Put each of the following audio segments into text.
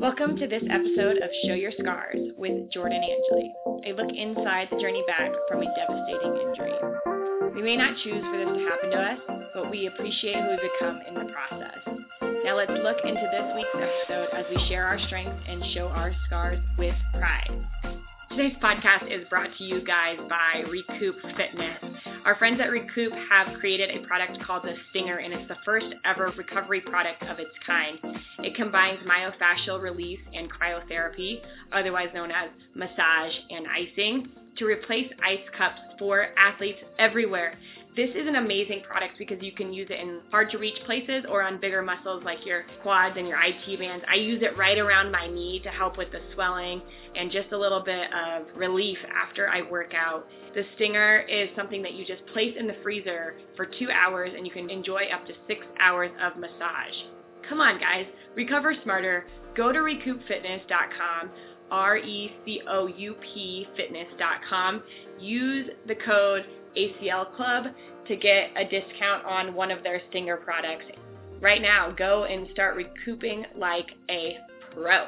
Welcome to this episode of Show Your Scars with Jordan Angeli, a look inside the journey back from a devastating injury. We may not choose for this to happen to us, but we appreciate who we've become in the process. Now let's look into this week's episode as we share our strengths and show our scars with pride. Today's podcast is brought to you guys by Recoup Fitness. Our friends at Recoup have created a product called the Stinger, and it's the first ever recovery product of its kind. It combines myofascial release and cryotherapy, otherwise known as massage and icing, to replace ice cups for athletes everywhere. This is an amazing product because you can use it in hard-to-reach places or on bigger muscles like your quads and your IT bands. I use it right around my knee to help with the swelling and just a little bit of relief after I work out. The Stinger is something that you just place in the freezer for 2 hours, and you can enjoy up to 6 hours of massage. Come on, guys. Recover smarter. Go to recoupfitness.com. recoupfitness.com. Use the code ACL Club to get a discount on one of their Stinger products. Right now, go and start recouping like a pro.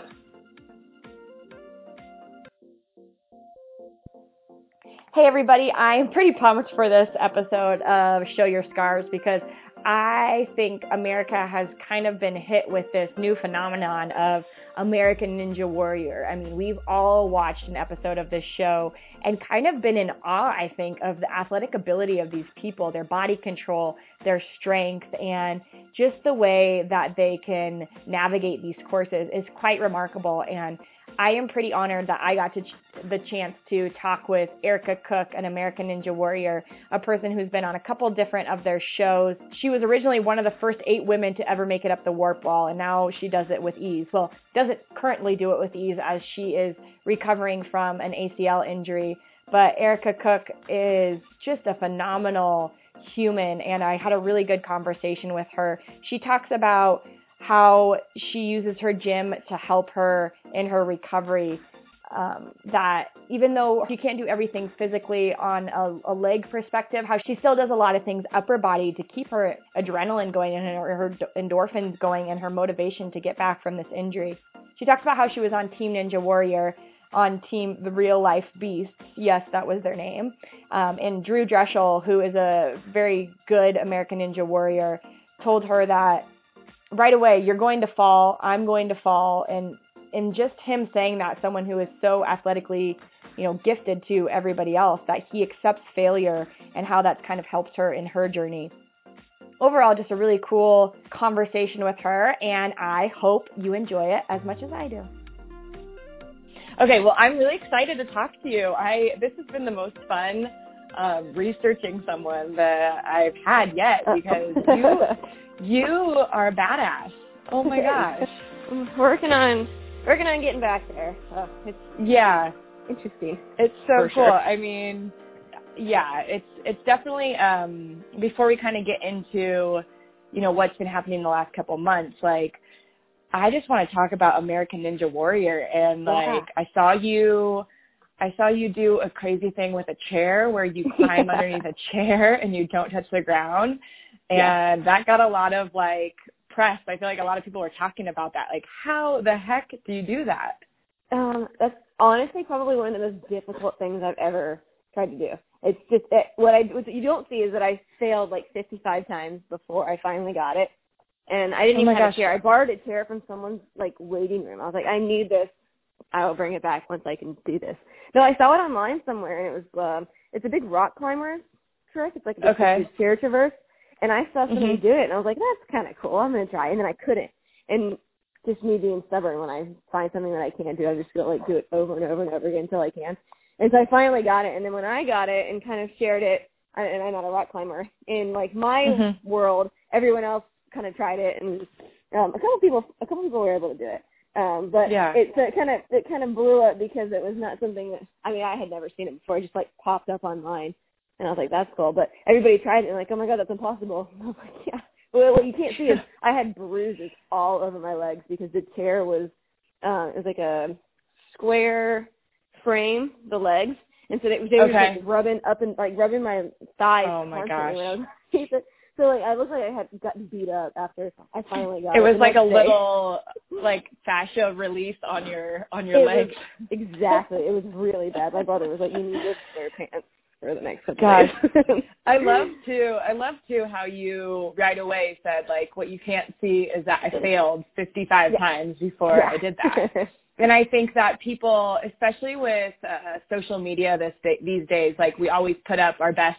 Hey everybody, I'm pretty pumped for this episode of Show Your Scars because I think America has kind of been hit with this new phenomenon of American Ninja Warrior. I mean, we've all watched an episode of this show and kind of been in awe, I think, of the athletic ability of these people, their body control, their strength, and just the way that they can navigate these courses is quite remarkable. And I am pretty honored that I got the chance to talk with Erica Cook, an American Ninja Warrior, a person who's been on a couple different of their shows. She was originally one of the first 8 women to ever make it up the warp wall, and now she does it with ease. Well, doesn't currently do it with ease as she is recovering from an ACL injury, but Erica Cook is just a phenomenal human, and I had a really good conversation with her. She talks about how she uses her gym to help her in her recovery, that even though she can't do everything physically on a leg perspective, how she still does a lot of things upper body to keep her adrenaline going and her endorphins going and her motivation to get back from this injury. She talks about how she was on Team Ninja Warrior, on Team The Real Life Beasts, yes, that was their name, and Drew Drechsel, who is a very good American Ninja Warrior, told her that right away, you're going to fall, I'm going to fall, and just him saying that, someone who is so athletically, gifted to everybody else, that he accepts failure and how that's kind of helped her in her journey. Overall, just a really cool conversation with her, and I hope you enjoy it as much as I do. Okay, well, I'm really excited to talk to you. This has been the most fun researching someone that I've had yet because you are a badass. Oh my gosh. I'm working on getting back there. Oh, yeah. Interesting. It's so cool. Sure. I mean, yeah, it's definitely, before we kind of get into, what's been happening in the last couple months, like, I just want to talk about American Ninja Warrior. And like, I saw you do a crazy thing with a chair where you climb underneath a chair and you don't touch the ground. And that got a lot of, press. I feel like a lot of people were talking about that. Like, how the heck do you do that? That's honestly probably one of the most difficult things I've ever tried to do. It's just what you don't see is that I failed, 55 times before I finally got it. And I didn't even have a chair. I borrowed a chair from someone's, waiting room. I was like, I need this. I will bring it back once I can do this. No, I saw it online somewhere, and it was it's a big rock climber trick. It's like a big chair traverse. And I saw somebody do it, and I was like, that's kind of cool. I'm going to try. And then I couldn't. And just me being stubborn, when I find something that I can't do, I'm just going to, do it over and over and over again until I can. And so I finally got it. And then when I got it and kind of shared it, and I'm not a rock climber, in, my world, everyone else kind of tried it. And a couple people were able to do it. But it kind of blew up because it was not something that, I had never seen it before. It just, popped up online. And I was like, that's cool. But everybody tried it and oh, my God, that's impossible. And I was like, yeah. Well, what you can't see is I had bruises all over my legs because the chair was, it was like a square frame, the legs. And so they were just rubbing up and rubbing my thighs. Oh, my gosh. So, like, I looked like I had gotten beat up after I finally got it. It was like a little, like, fascia release on your legs. Exactly. It was really bad. My brother was like, you need to wear pants for the next couple days. I love, too, how you right away said, like, what you can't see is that I failed 55 times before I did that. And I think that people, especially with social media these days, like, we always put up our best,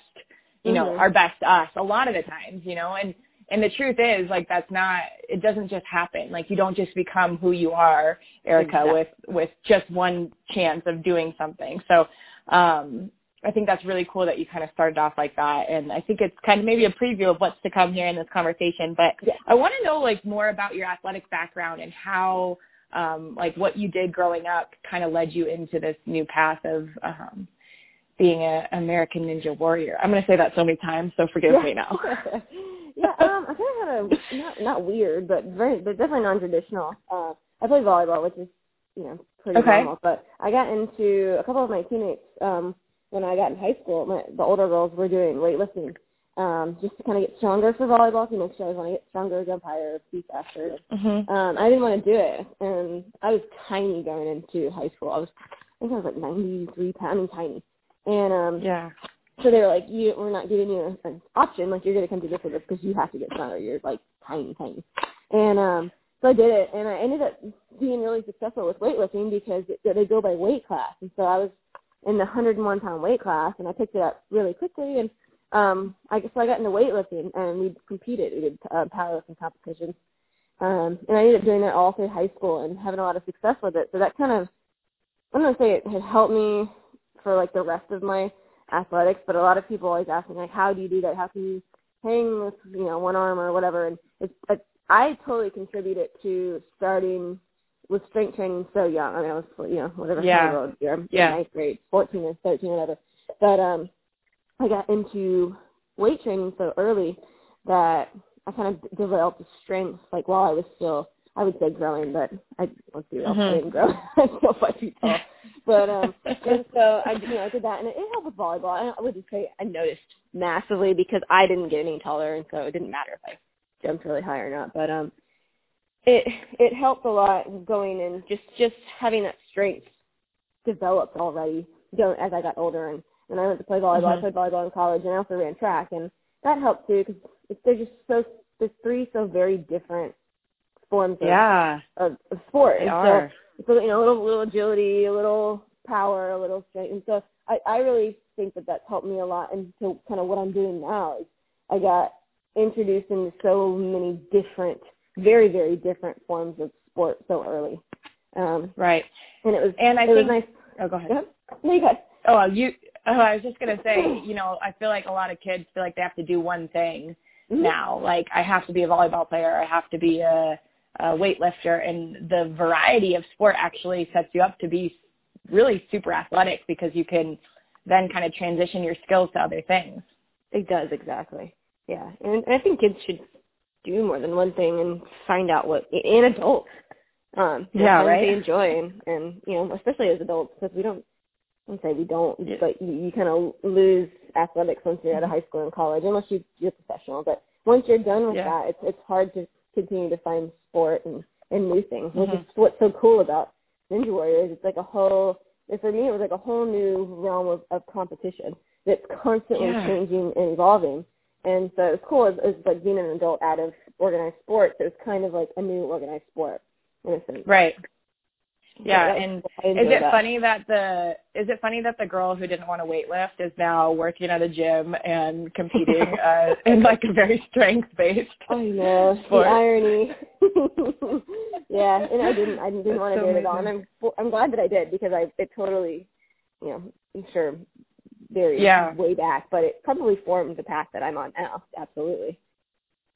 you know, our best us a lot of the times, you know, and the truth is, like, that's not, it doesn't just happen. Like, you don't just become who you are, Erica, with just one chance of doing something. So I think that's really cool that you kind of started off like that. And I think it's kind of maybe a preview of what's to come here in this conversation. But I want to know, like, more about your athletic background and how, like, what you did growing up kind of led you into this new path of being an American Ninja Warrior. I'm going to say that so many times, so forgive me now. I kind of had a, not weird, but definitely non-traditional. I played volleyball, which is, you know, pretty normal. But I got into a couple of my teammates when I got in high school. The older girls were doing weightlifting just to kind of get stronger for volleyball. You know, because I always want to get stronger, jump higher, be faster. I didn't want to do it. And I was tiny going into high school. I think I was like 93 pounds, tiny. And so they were like, we're not giving you an option. Like, you're going to come to this with us because you have to get stronger. You're, like, tiny, tiny. And so I did it, and I ended up being really successful with weightlifting because they go by weight class. And so I was in the 101-pound weight class, and I picked it up really quickly. And so I got into weightlifting, and we competed. We did powerlifting competitions. And I ended up doing that all through high school and having a lot of success with it. So that kind of, I'm going to say it had helped me for, like, the rest of my athletics, but a lot of people always ask me, like, how do you do that? How can you hang with, you know, one arm or whatever? And I totally contributed to starting with strength training so young. I mean, I was, you know, whatever, in ninth grade, 14 or 13 or whatever. But I got into weight training so early that I kind of developed strength, like, while I was still, I would say growing, but I didn't grow. I'm still 5 feet tall. But and so I did that, and it helped with volleyball. I would just say I noticed massively because I didn't get any taller, and so it didn't matter if I jumped really high or not. But it helped a lot going in, just having that strength developed already as I got older. And I went to play volleyball. I played volleyball in college, and I also ran track, and that helped too because they're just the three so very different forms of sport. They are. So, you know, a little agility, a little power, a little strength. And so I really think that's helped me a lot into kind of what I'm doing now. Is I got introduced into so many different, very, very different forms of sport so early. Right. And it was, and I think, nice. Oh, go ahead. No, you guys. I was just going to say, you know, I feel like a lot of kids feel like they have to do one thing now. Like, I have to be a volleyball player. I have to be a weightlifter, and the variety of sport actually sets you up to be really super athletic because you can then kind of transition your skills to other things. It does, exactly. Yeah. And I think kids should do more than one thing and find out what, and adults, they enjoy. And, you know, especially as adults, because but you kind of lose athletics once you're out of high school and college, unless you're professional. But once you're done with that, it's hard to continue to find sport and new things, which is what's so cool about Ninja Warriors. It's like a whole new realm of competition that's constantly changing and evolving. And so it's cool. It's like being an adult out of organized sports. So it's kind of like a new organized sport in a sense. Right. Yeah, and is it funny that the girl who didn't want to weightlift is now working at a gym and competing in like a very strength-based sport? The irony. And I didn't want to do it at all, and I'm glad that I did because it totally, you know, I'm sure very way back, but it probably formed the path that I'm on now. Absolutely.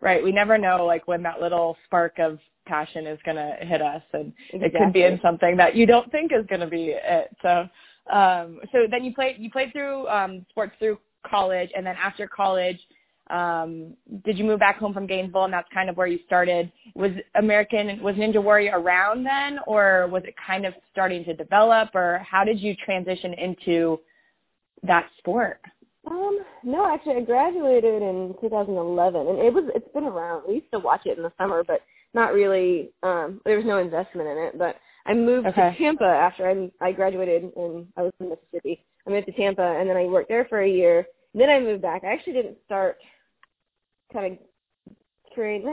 Right. We never know, like, when that little spark of passion is going to hit us, and it could be in something that you don't think is going to be it. So, so then you played through sports through college, and then after college, did you move back home from Gainesville, and that's kind of where you started? Was Ninja Warrior around then, or was it kind of starting to develop, or how did you transition into that sport? No, actually, I graduated in 2011, and it's been around. We used to watch it in the summer, but not really. There was no investment in it. But I moved to Tampa after I graduated, and I was in Mississippi. I moved to Tampa, and then I worked there for a year. Then I moved back. I actually didn't start kind of training,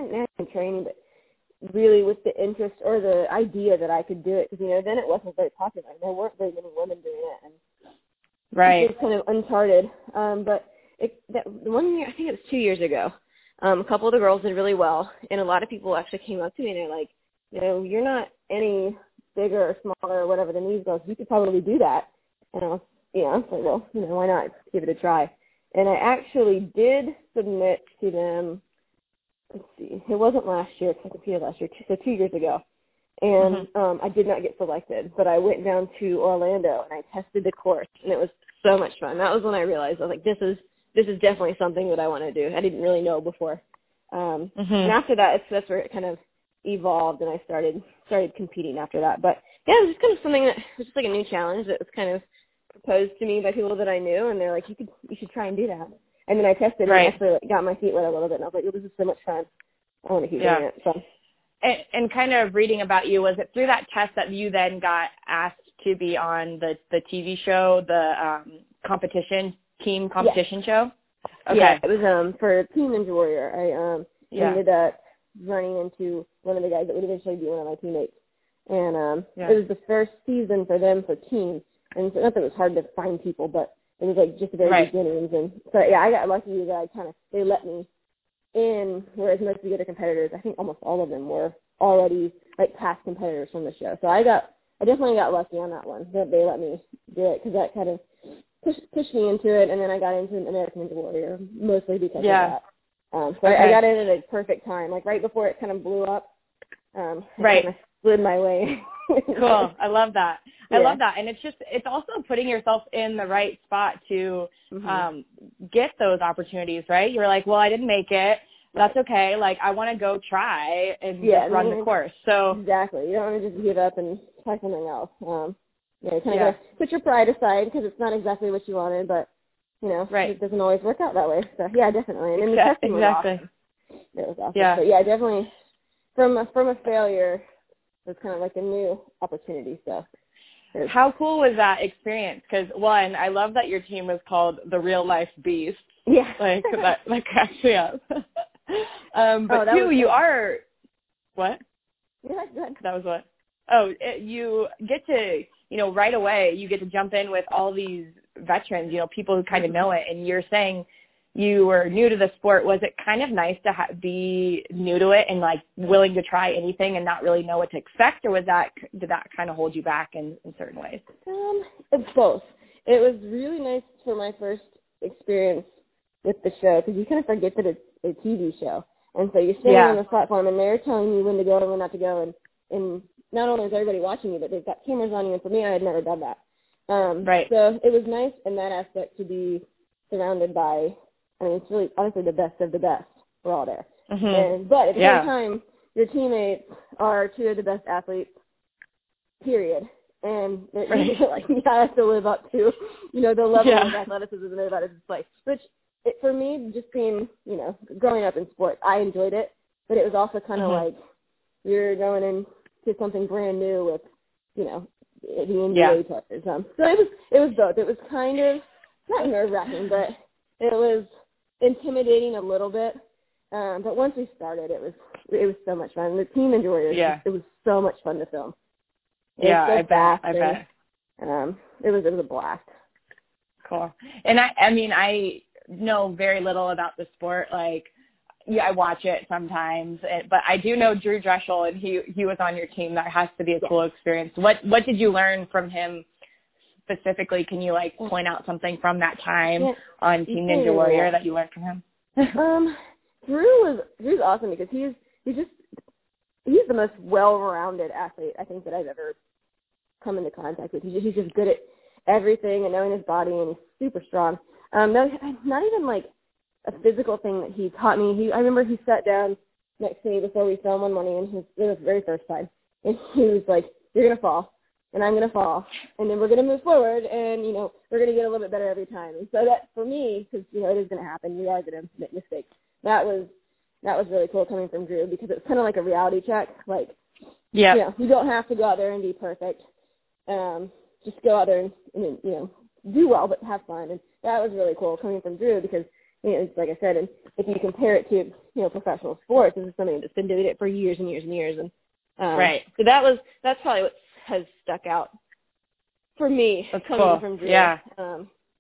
but really with the interest or the idea that I could do it, because, you know, then it wasn't very popular. There weren't very many women doing it, and right, it's kind of uncharted. But one year, I think it was 2 years ago, a couple of the girls did really well, and a lot of people actually came up to me and they're like, you know, you're not any bigger or smaller or whatever than these girls. You could probably do that. And I was, so, well, why not give it a try? And I actually did submit to them. Let's see, it wasn't last year, because I competed last year, so 2 years ago. And I did not get selected, but I went down to Orlando and I tested the course, and it was so much fun. That was when I realized, I was like, this is definitely something that I want to do. I didn't really know before. And after that, that's where it kind of evolved, and I started competing after that. But, yeah, it was just kind of something that was just like a new challenge that was kind of proposed to me by people that I knew, and they're like, you should try and do that. And then I tested and actually got my feet wet a little bit, and I was like, this is so much fun. I want to keep doing it. So. And kind of reading about you, was it through that test that you then got asked to be on the TV show, the team competition show? Okay. Yeah, it was for Team Ninja Warrior. I ended up running into one of the guys that would eventually be one of my teammates. And it was the first season for them for team. And so, not that it was hard to find people, but it was like just the very beginnings. And so, yeah, I got lucky that they let me in, whereas most of the other competitors, I think almost all of them were already like past competitors from the show. So I definitely got lucky on that one, that they let me do it, because that kind of pushed me into it. And then I got into an American Ninja Warrior mostly because of that. I got in at a perfect time, like right before it kind of blew up. I slid my way. Cool. I love that. I love that. And it's also putting yourself in the right spot to get those opportunities, right? You're like, well, I didn't make it. That's okay. Like, I want to go try and run the course. So exactly. You don't want to just give up and try something else. You kind of put your pride aside, because it's not exactly what you wanted, but, it doesn't always work out that way. So, yeah, definitely. And then the testing was awesome. It was awesome. Yeah. But, yeah, definitely from a failure, it's kind of like a new opportunity. So, how cool was that experience? Because one, I love that your team was called The Real Life Beasts. Yeah, like that cracks me up. But two, you are what? Yeah, good. That was what? Oh, you get to right away. You get to jump in with all these veterans. People who kind of know it. And you're saying you were new to the sport. Was it kind of nice to be new to it and like willing to try anything and not really know what to expect, or did that kind of hold you back in certain ways? It's both. It was really nice for my first experience with the show, because you kind of forget that it's a TV show, and so you're sitting on the platform and they're telling you when to go and when not to go, and not only is everybody watching you, but they've got cameras on you. And for me, I had never done that. So it was nice in that aspect to be surrounded by. I mean, it's really, honestly, the best of the best. We're all there. Mm-hmm. But at the same time, your teammates are two of the best athletes, period. And you're like, you have to live up to, the level of athleticism that is displayed. Which, for me, just being, growing up in sports, I enjoyed it. But it was also kind of like you're going into something brand new with, the NBA players. So it was both. It was kind of, not nerve-wracking, but it was intimidating a little bit, but once we started, it was so much fun. The team enjoyed it. It was so much fun to film. I bet. It was a blast. Cool. And I know very little about the sport. Like, I watch it sometimes, but I do know Drew Drechsel, and he was on your team. That has to be a cool experience. What did you learn from him? Specifically, can you point out something from that time on Team Ninja Warrior that you learned from him? Drew's awesome, because he's the most well-rounded athlete I think that I've ever come into contact with. He's just good at everything and knowing his body, and he's super strong. Not even like a physical thing that he taught me. I remember he sat down next to me before we filmed one morning, and it was the very first time, and he was like, "You're gonna fall." and I'm going to fall, and then we're going to move forward, and, you know, we're going to get a little bit better every time. And so that, for me, because, you know, it is going to happen, you are going to make mistakes. That was really cool coming from Drew, because it's kind of like a reality check. Like, yeah, you know, you don't have to go out there and be perfect. Just go out there and, you know, do well, but have fun. And that was really cool coming from Drew, because, you know, like I said, and if you compare it to, you know, professional sports, this is something that's been doing it for years and years and years. And right. So that's probably what has stuck out for me, that's coming cool. from Drew. Yeah.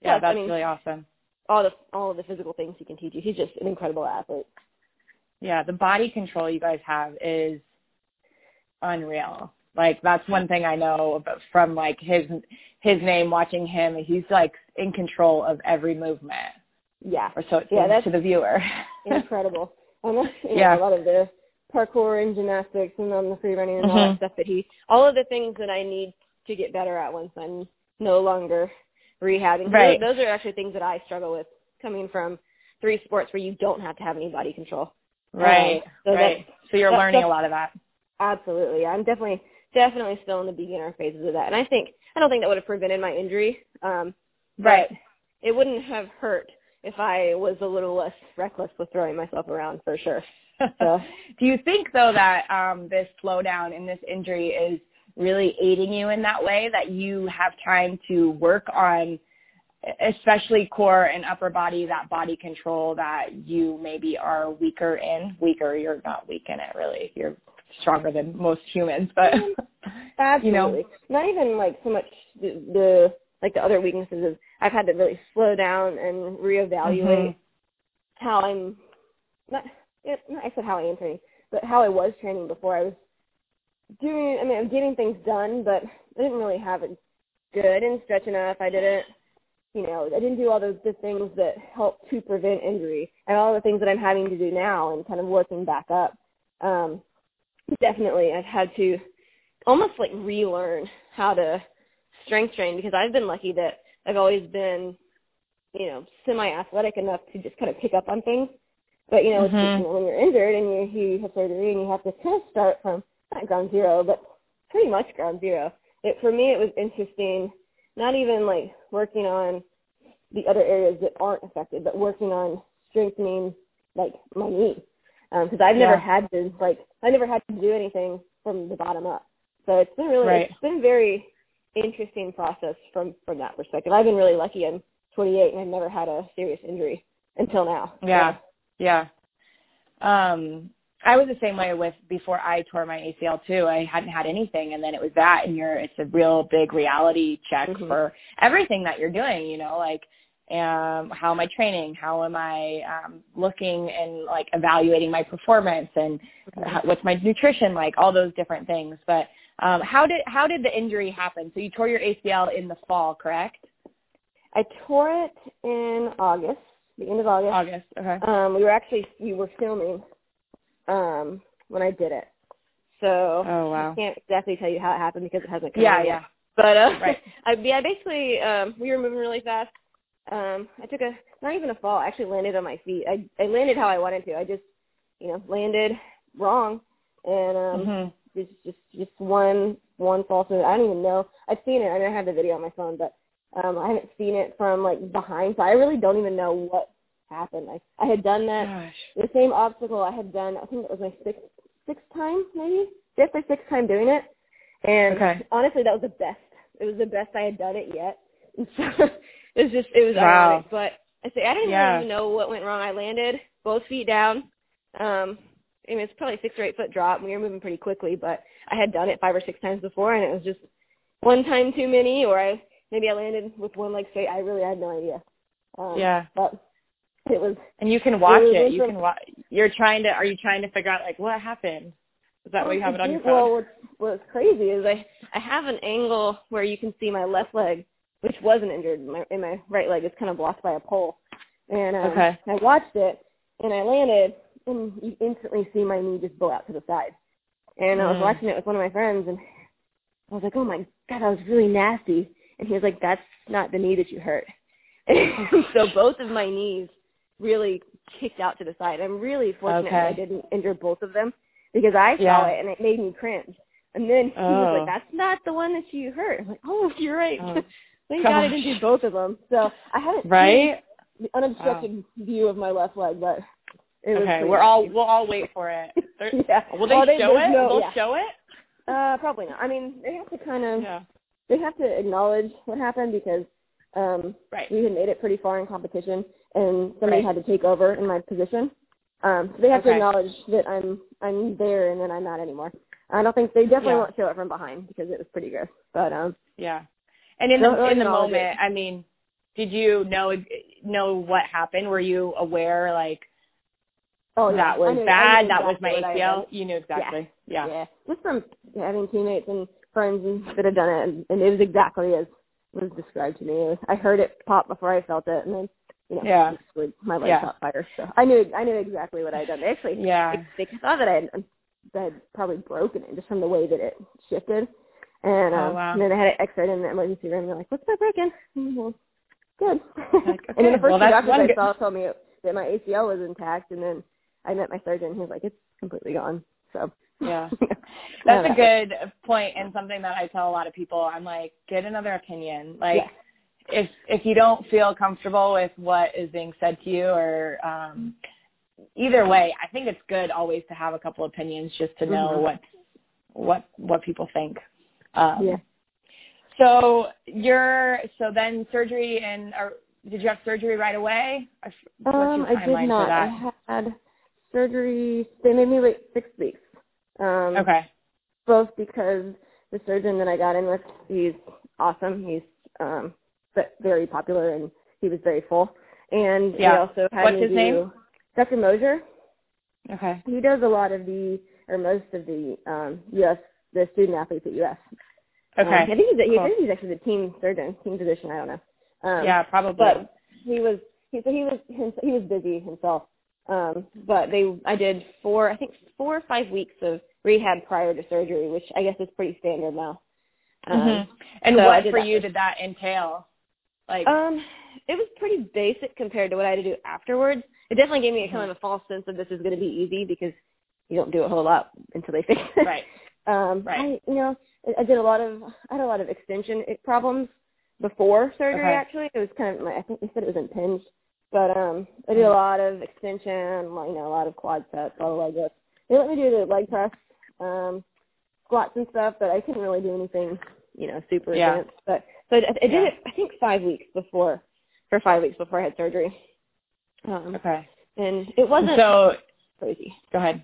Yeah, that's really awesome. All of the physical things he can teach you. He's just an incredible athlete. Yeah, the body control you guys have is unreal. Like, that's one thing I know from, like, his name, watching him. He's, like, in control of every movement. Yeah. Or so it seems to the viewer. Incredible. A lot of the parkour and gymnastics and on the free running and all that stuff that all of the things that I need to get better at once I'm no longer rehabbing. Right. Those are actually things that I struggle with coming from three sports where you don't have to have any body control. Right. So you're learning a lot of that. Absolutely. I'm definitely still in the beginner phases of that. And I don't think that would have prevented my injury. Right. It wouldn't have hurt if I was a little less reckless with throwing myself around, for sure. So. Do you think, though, that this slowdown and this injury is really aiding you in that way, that you have time to work on, especially core and upper body, that body control that you maybe are weaker in? Weaker, you're not weak in it, really. You're stronger than most humans, but, absolutely. You know. Not even, like, so much the like the other weaknesses is I've had to really slow down and reevaluate how I'm not I said how I am training, but how I was training before. I was doing, I'm getting things done, but I didn't really have it good. I didn't stretch enough. I didn't, you know, I didn't do all those good things that help to prevent injury, and all the things that I'm having to do now and kind of working back up. Definitely I've had to almost like relearn how to strength train, because I've been lucky that I've always been, you know, semi-athletic enough to just kind of pick up on things. But, you know, it's, you know, when you're injured and you have surgery and you have to kind of start from not ground zero, but pretty much ground zero. For me, it was interesting, not even like working on the other areas that aren't affected, but working on strengthening, like, my knee. Because I've never had to, like, I never had to do anything from the bottom up. So it's been really, it's been very interesting process from that perspective. I've been really lucky. I'm 28 and I've never had a serious injury until now. Yeah. I was the same way with before I tore my ACL too. I hadn't had anything, and then it was that, and it's a real big reality check for everything that you're doing, you know, like, how am I training? How am I looking and, like, evaluating my performance, and what's my nutrition like, all those different things. But how did the injury happen? So you tore your ACL in the fall, correct? I tore it in August, the end of August. August, okay. We were filming when I did it. So I can't exactly tell you how it happened because it hasn't come out yet. But I basically, we were moving really fast. I took not even a fall. I actually landed on my feet. I landed how I wanted to. I just, you know, landed wrong. And it's just one false move. I don't even know. I've seen it. I mean, I have the video on my phone, but I haven't seen it from, like, behind. So I really don't even know what happened. I had done that. Gosh. The same obstacle I had done, I think it was my sixth time, maybe? Fifth or sixth time doing it. And honestly, that was the best. It was the best I had done it yet. And so it was ironic. But I didn't even know what went wrong. I landed both feet down. I mean, it's probably 6 or 8 foot drop. We were moving pretty quickly, but I had done it 5 or 6 times before, and it was just one time too many, or maybe I landed with one leg straight. I really had no idea. But it was. And you can watch it. You can watch. Are you trying to figure out, like, what happened? Is that what you have it on your phone? Well, what's crazy is I have an angle where you can see my left leg, which wasn't injured, and my right leg is kind of blocked by a pole. And I watched it, and I landed, and you instantly see my knee just blow out to the side. And I was watching it with one of my friends, and I was like, oh, my God, that was really nasty. And he was like, that's not the knee that you hurt. And so both of my knees really kicked out to the side. I'm really fortunate that I didn't injure both of them, because I saw it, and it made me cringe. And then he was like, that's not the one that you hurt. I'm like, oh, you're right. Oh, thank God I didn't do both of them. So I haven't seen the unobstructed view of my left leg, but it was okay. We'll all wait for it. Yeah. Will they show it? No, will they show it? Probably not. I mean, they have to kind of acknowledge what happened because we had made it pretty far in competition, and somebody had to take over in my position. So they have to acknowledge that I'm there and then I'm not anymore. I don't think they won't show it from behind because it was pretty gross. But and in the moment, I mean, did you know what happened? Were you aware that was bad? Exactly that was my ACL. You knew exactly. Yeah. Just from having teammates and friends that had done it, and it was exactly as was described to me. I heard it pop before I felt it, and then my leg caught fire. So I knew exactly what I had done. They actually they saw that I had probably broken it just from the way that it shifted. And, and then I had it x-rayed in the emergency room, and they're like, what's that breaking? Well, good. Like, okay. And then the first two doctors I saw told me that my ACL was intact, and then I met my surgeon, and he was like, it's completely gone. So that's a good point, and something that I tell a lot of people. I'm like, get another opinion. Like, if you don't feel comfortable with what is being said to you, or either way, I think it's good always to have a couple opinions just to know what people think. So then surgery, and did you have surgery right away? I did not. I had surgery. They made me wait 6 weeks. Both because the surgeon that I got in with, he's awesome. He's very popular, and he was very full. And he also had What's his name? Dr. Mosier. Okay. He does a lot of most of the the student athletes at US. Okay. I think he's actually the team surgeon, team physician. I don't know. Probably. But he was busy himself. But I did 4 or 5 weeks of rehab prior to surgery, which I guess is pretty standard now. And so what for you did that entail? It was pretty basic compared to what I had to do afterwards. It definitely gave me a kind of a false sense of this is going to be easy because you don't do a whole lot until they fix it. Right. I had a lot of extension problems before surgery. Actually, it was kind of I think they said it was impinged, but I did a lot of extension, a lot of quad sets, a lot of leg lifts. They let me do the leg press, squats and stuff, but I couldn't really do anything, super advanced. But so I did it, I think, 5 weeks before, for 5 weeks before I had surgery. And it wasn't so crazy. Go ahead.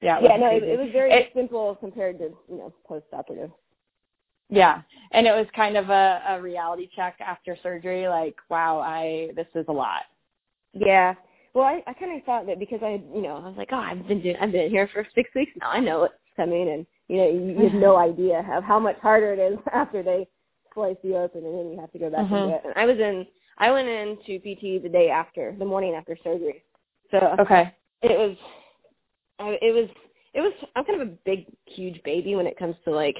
It was very simple compared to, post-operative. Yeah, and it was kind of a reality check after surgery, this is a lot. Yeah, well, I kind of thought that because I was like, I've been here for 6 weeks now, I know what's coming, and, you have no idea how much harder it is after they slice you open, and then you have to go back and do it. And I went into PT the morning after surgery. So I'm kind of a big, huge baby when it comes to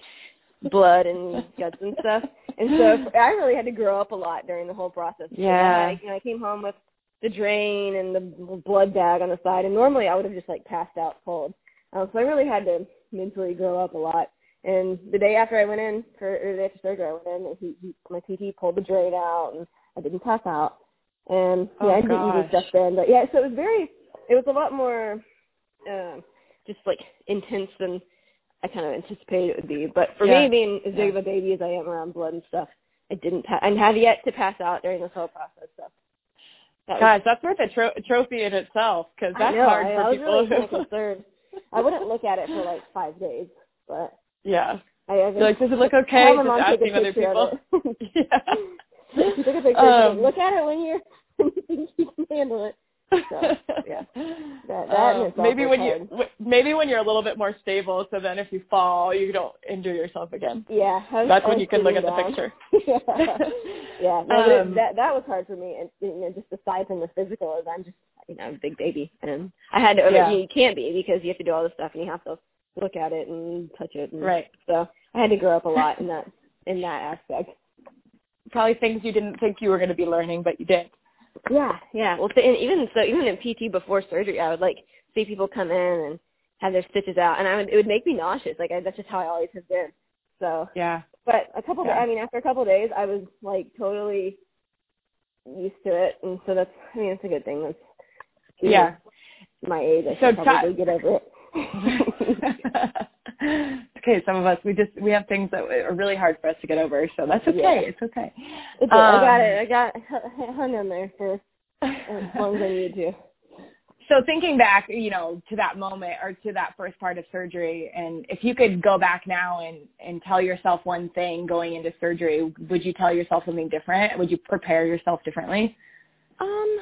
blood and guts and stuff. And so I really had to grow up a lot during the whole process. Yeah. I came home with the drain and the blood bag on the side. And normally I would have just passed out cold. So I really had to mentally grow up a lot. And the day after surgery, I went in and my PT pulled the drain out and I didn't pass out. And I didn't eat stuff then. But so it was a lot more intense than I kind of anticipated it would be. But for me, being as big of a baby as I am around blood and stuff, I have yet to pass out during this whole process. So that's worth a trophy in itself, because that's hard for people. I was really concerned. I wouldn't look at it for 5 days, but does it look okay? Just asking other people. She took a picture. Look at it when you can handle it. So, maybe when you're a little bit more stable, so then if you fall, you don't injure yourself again. Yeah, that's when you can look at the picture. That was hard for me, and just aside from the physical, is I'm just I'm a big baby, and I had to. Yeah. You can't be, because you have to do all this stuff, and you have to look at it and touch it. And, so I had to grow up a lot in that aspect. Probably things you didn't think you were going to be learning, but you did. Well, even in PT before surgery, I would see people come in and have their stitches out, and it would make me nauseous. Like, that's just how I always have been. So yeah. But a couple, I mean, after a couple of days, I was like totally used to it, and so that's, I mean, it's a good thing. That's, yeah. My age, I should probably get over it. Okay, some of us, we have things that are really hard for us to get over, so that's okay. Yeah. It's okay. It's I hung in there for as long as I needed to. So thinking back, you know, to that moment or to that first part of surgery, and if you could go back now and tell yourself one thing going into surgery, would you tell yourself something different? Would you prepare yourself differently? I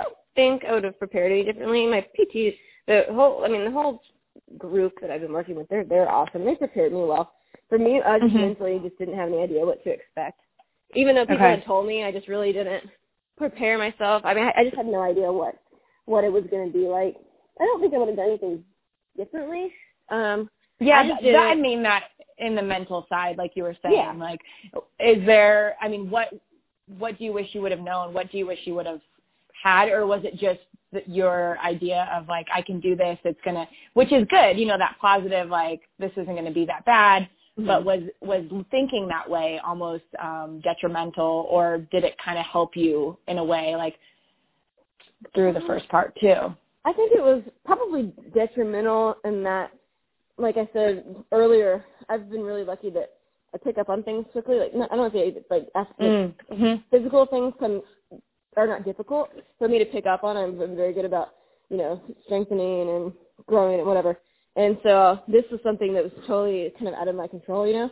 don't think I would have prepared any differently. My PT, the whole group that I've been working with, they're awesome. They prepared me well. For me, I just mentally just didn't have any idea what to expect. Even though people had told me, I just really didn't prepare myself. I mean, I just had no idea what it was going to be like. I don't think I would have done anything differently. I mean that in the mental side, like you were saying. Yeah. Like, is there, I mean, what do you wish you would have known? What do you wish you would have had? Or was it just your idea of, like, I can do this, it's going to, which is good, you know, that positive, like, this isn't going to be that bad, but was thinking that way almost detrimental, or did it kind of help you in a way, like, through the first part, too? I think it was probably detrimental in that, like I said earlier, I've been really lucky that I pick up on things quickly. Like, I don't know if it's, like, physical things are not difficult for me to pick up on. I'm very good about, you know, strengthening and growing and whatever. And so this was something that was totally kind of out of my control, you know?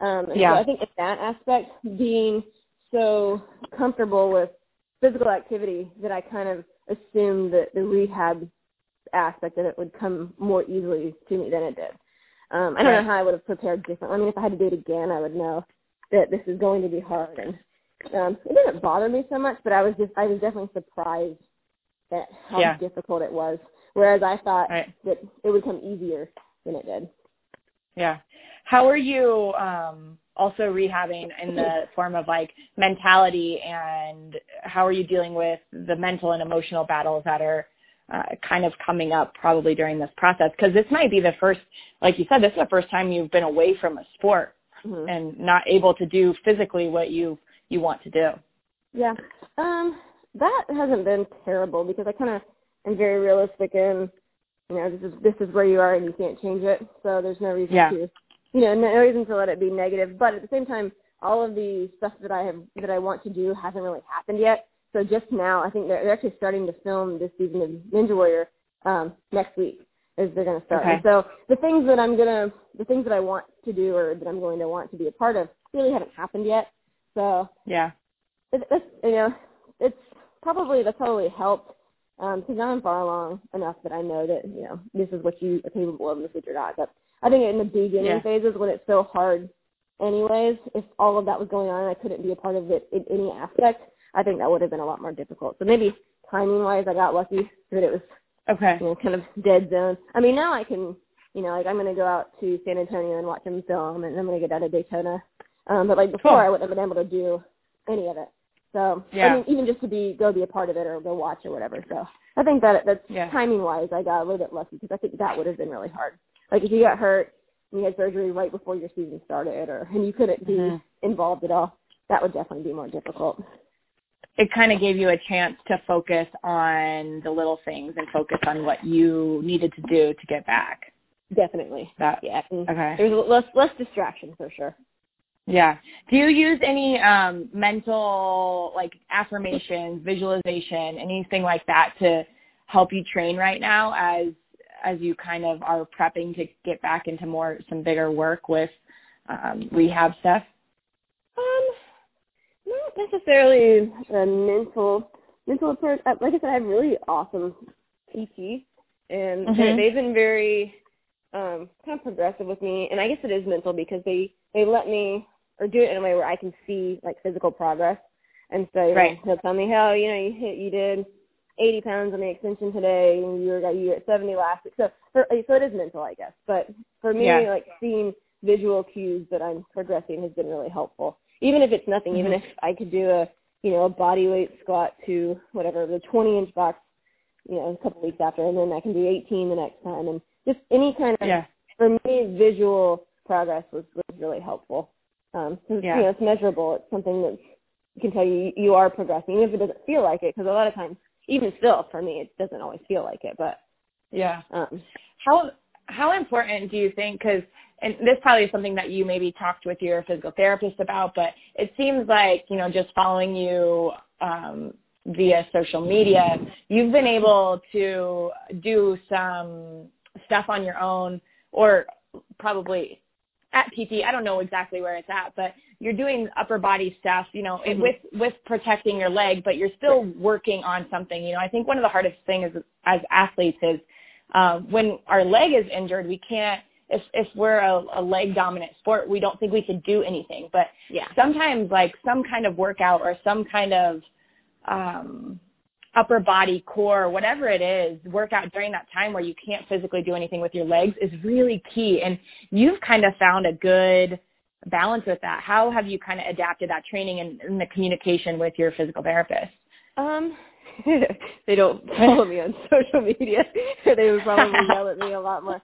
So I think in that aspect, being so comfortable with physical activity that I kind of assumed that the rehab aspect of it would come more easily to me than it did. I don't know how I would have prepared differently. I mean, if I had to do it again, I would know that this is going to be hard, and it didn't bother me so much, but I was definitely surprised at how difficult it was, whereas I thought that it would come easier than it did. Yeah. How are you also rehabbing in the form of, like, mentality, and how are you dealing with the mental and emotional battles that are kind of coming up probably during this process? Because this might be the first, like you said, this is the first time you've been away from a sport and not able to do physically what you want to do. Yeah. That hasn't been terrible, because I kind of am very realistic, and, you know, this is where you are and you can't change it. So there's no reason to, you know, no reason to let it be negative. But at the same time, all of the stuff that I want to do hasn't really happened yet. So just now, I think they're actually starting to film this season of Ninja Warrior next week, as they're going to start. Okay. So the things that I want to do, or that I'm going to want to be a part of, really haven't happened yet. So that's probably helped, because now I'm far along enough that I know that, you know, this is what you are capable of in the future. Not, but I think in the beginning phases, when it's so hard, anyways, if all of that was going on and I couldn't be a part of it in any aspect, I think that would have been a lot more difficult. So maybe timing wise, I got lucky that it was you know, kind of dead zone. I mean, now I can, you know, like, I'm going to go out to San Antonio and watch them film, and I'm going to go down to Daytona. But, like, before, I wouldn't have been able to do any of it. So, I mean, even just to be a part of it, or go watch, or whatever. So I think that's timing-wise, I got a little bit lucky, because I think that would have been really hard. Like, if you got hurt and you had surgery right before your season started, and you couldn't be involved at all, that would definitely be more difficult. It kind of gave you a chance to focus on the little things and focus on what you needed to do to get back. Definitely. There's less distraction, for sure. Yeah. Do you use any mental, like, affirmations, visualization, anything like that to help you train right now as you kind of are prepping to get back into some bigger work with rehab stuff? Not necessarily a mental approach. Like I said, I have really awesome PT, and they've been very kind of progressive with me, and I guess it is mental, because they let me, or do it in a way where I can see, like, physical progress. And so he'll tell me, oh, you know, you did 80 pounds on the extension today, and you were at 70 last week. So it is mental, I guess. But for me, like, seeing visual cues that I'm progressing has been really helpful. Even if it's nothing, even if I could do a body weight squat to whatever, the 20-inch box, you know, a couple weeks after, and then I can do 18 the next time, and just any kind of, for me, visual progress was really helpful. You know, it's measurable. It's something that you can tell you are progressing, even if it doesn't feel like it, because a lot of times, even still, for me, it doesn't always feel like it. But how important do you think, because, and this probably is something that you maybe talked with your physical therapist about, but it seems like, you know, just following you via social media, you've been able to do some stuff on your own, or probably at PT, I don't know exactly where it's at, but you're doing upper body stuff, you know, mm-hmm. with protecting your leg, but you're still working on something. You know, I think one of the hardest things as athletes is when our leg is injured, we can't, if we're a leg dominant sport, we don't think we could do anything. But sometimes like some kind of workout or some kind of upper body, core, whatever it is, workout during that time where you can't physically do anything with your legs is really key. And you've kind of found a good balance with that. How have you kind of adapted that training and the communication with your physical therapist? They don't follow me on social media. They would probably yell at me a lot more.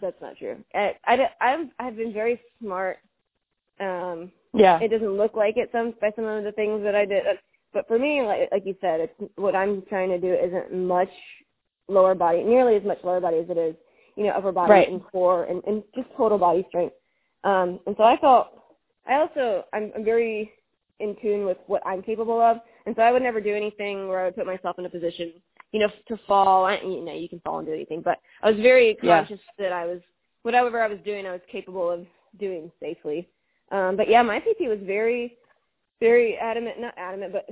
That's not true. I've been very smart. It doesn't look like it by some of the things that I did. But for me, like you said, it's, what I'm trying to do isn't much lower body, nearly as much lower body as it is, you know, upper body and core and just total body strength. And so I'm very in tune with what I'm capable of. And so I would never do anything where I would put myself in a position, you know, to fall. You know, you can fall and do anything, but I was very conscious that whatever I was doing, I was capable of doing safely. My PT was very, very not adamant, but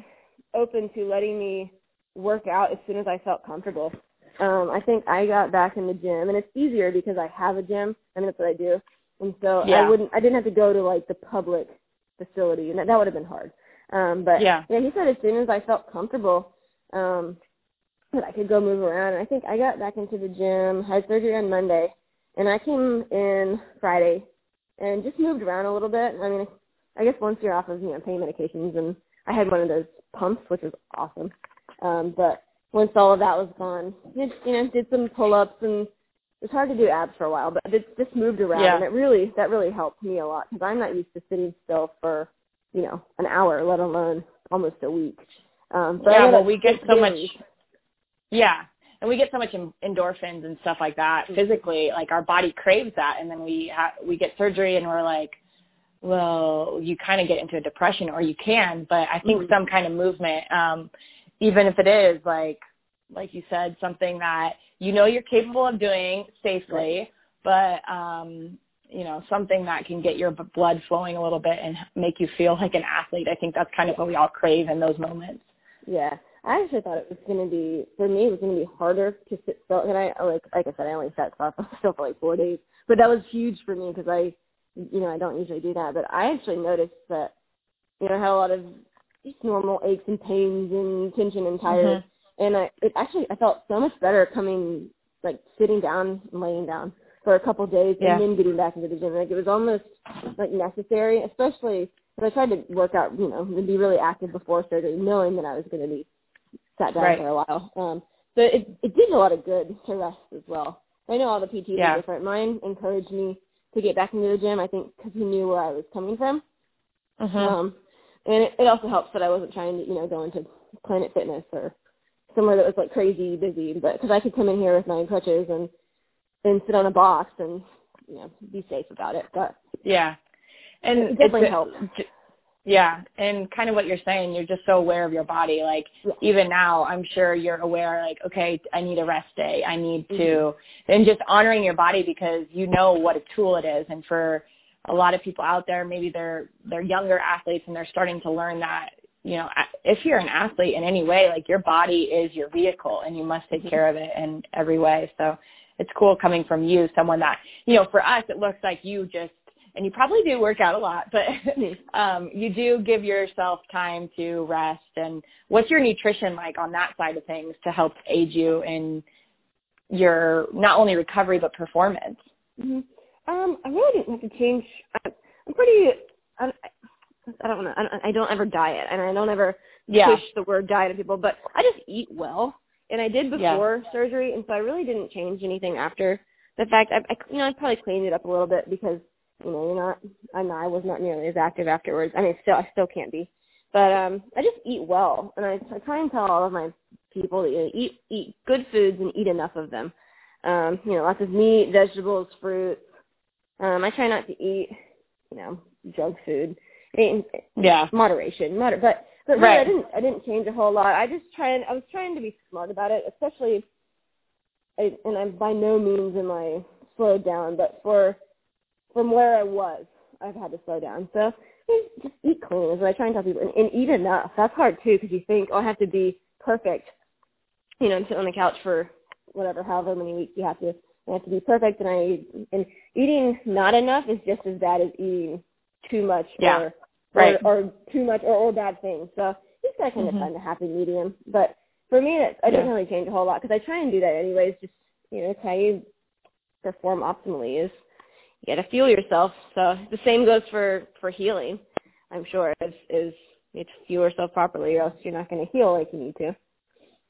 open to letting me work out as soon as I felt comfortable. I think I got back in the gym, and it's easier because I have a gym. I mean, that's what I do. And so I didn't have to go to like the public facility, and that would have been hard. He said as soon as I felt comfortable, that I could go move around. And I think I got back into the gym, had surgery on Monday, and I came in Friday and just moved around a little bit. I mean, I guess once you're off of, you know, pain medications, and I had one of those pumps, which was awesome. But once all of that was gone, did some pull-ups, and it was hard to do abs for a while, but it just moved around, and that really helped me a lot, because I'm not used to sitting still for, you know, an hour, let alone almost a week. And we get so much endorphins and stuff like that physically, like our body craves that, and then we get surgery, and we're like, well, you kind of get into a depression, or you can, but I think some kind of movement, even if it is, like you said, something that you know you're capable of doing safely, but, you know, something that can get your blood flowing a little bit and make you feel like an athlete. I think that's kind of what we all crave in those moments. Yeah. I actually thought it was going to be, for me, it was going to be harder to sit still. And I said, I only sat still for like 4 days, but that was huge for me because I don't usually do that, but I actually noticed that, you know, I had a lot of just normal aches and pains and tension and tired. Mm-hmm. And I felt so much better coming, like sitting down and laying down for a couple of days and then getting back into the gym. Like it was almost like necessary, especially because I tried to work out, you know, and be really active before surgery, knowing that I was going to be sat down for a while. So it did a lot of good to rest as well. I know all the PTs are different. Mine encouraged me to get back into the gym, I think, because he knew where I was coming from. Uh-huh. And it also helps that I wasn't trying to, you know, go into Planet Fitness or somewhere that was, like, crazy busy, because I could come in here with my crutches and sit on a box and, you know, be safe about it. But and it definitely helps. Yeah, and kind of what you're saying, you're just so aware of your body. Like, even now, I'm sure you're aware, like, okay, I need a rest day. I need to – and just honoring your body because you know what a tool it is. And for a lot of people out there, maybe they're younger athletes and they're starting to learn that, you know, if you're an athlete in any way, like, your body is your vehicle and you must take care of it in every way. So it's cool coming from you, someone that, you know, for us, it looks like you just – and you probably do work out a lot, but you do give yourself time to rest. And what's your nutrition like on that side of things to help aid you in your not only recovery but performance? Mm-hmm. I really didn't have to change. I don't ever diet, and I don't ever push the word diet on people, but I just eat well. And I did before surgery, and so I really didn't change anything after the fact. I probably cleaned it up a little bit because, you know, I was not nearly as active afterwards. I mean, I still can't be. But I just eat well, and I try and tell all of my people that, you know, eat good foods and eat enough of them. You know, lots of meat, vegetables, fruits. I try not to eat, you know, junk food. Moderation. But really, right. I didn't change a whole lot. I was trying to be smart about it, especially, and I'm by no means am I slowed down, but from where I was, I've had to slow down. So just eat clean is what I try and tell people, and eat enough. That's hard too, because you think, oh, I have to be perfect. You know, I'm sitting on the couch for however many weeks you have to be perfect, and eating not enough is just as bad as eating too much or too much or bad things. So it's got to kind of find the happy medium. But for me, I didn't really change a whole lot because I try and do that anyways. Just, you know, it's how you perform optimally is you got to fuel yourself. So the same goes for healing, I'm sure, is you have to fuel yourself properly or else you're not going to heal like you need to.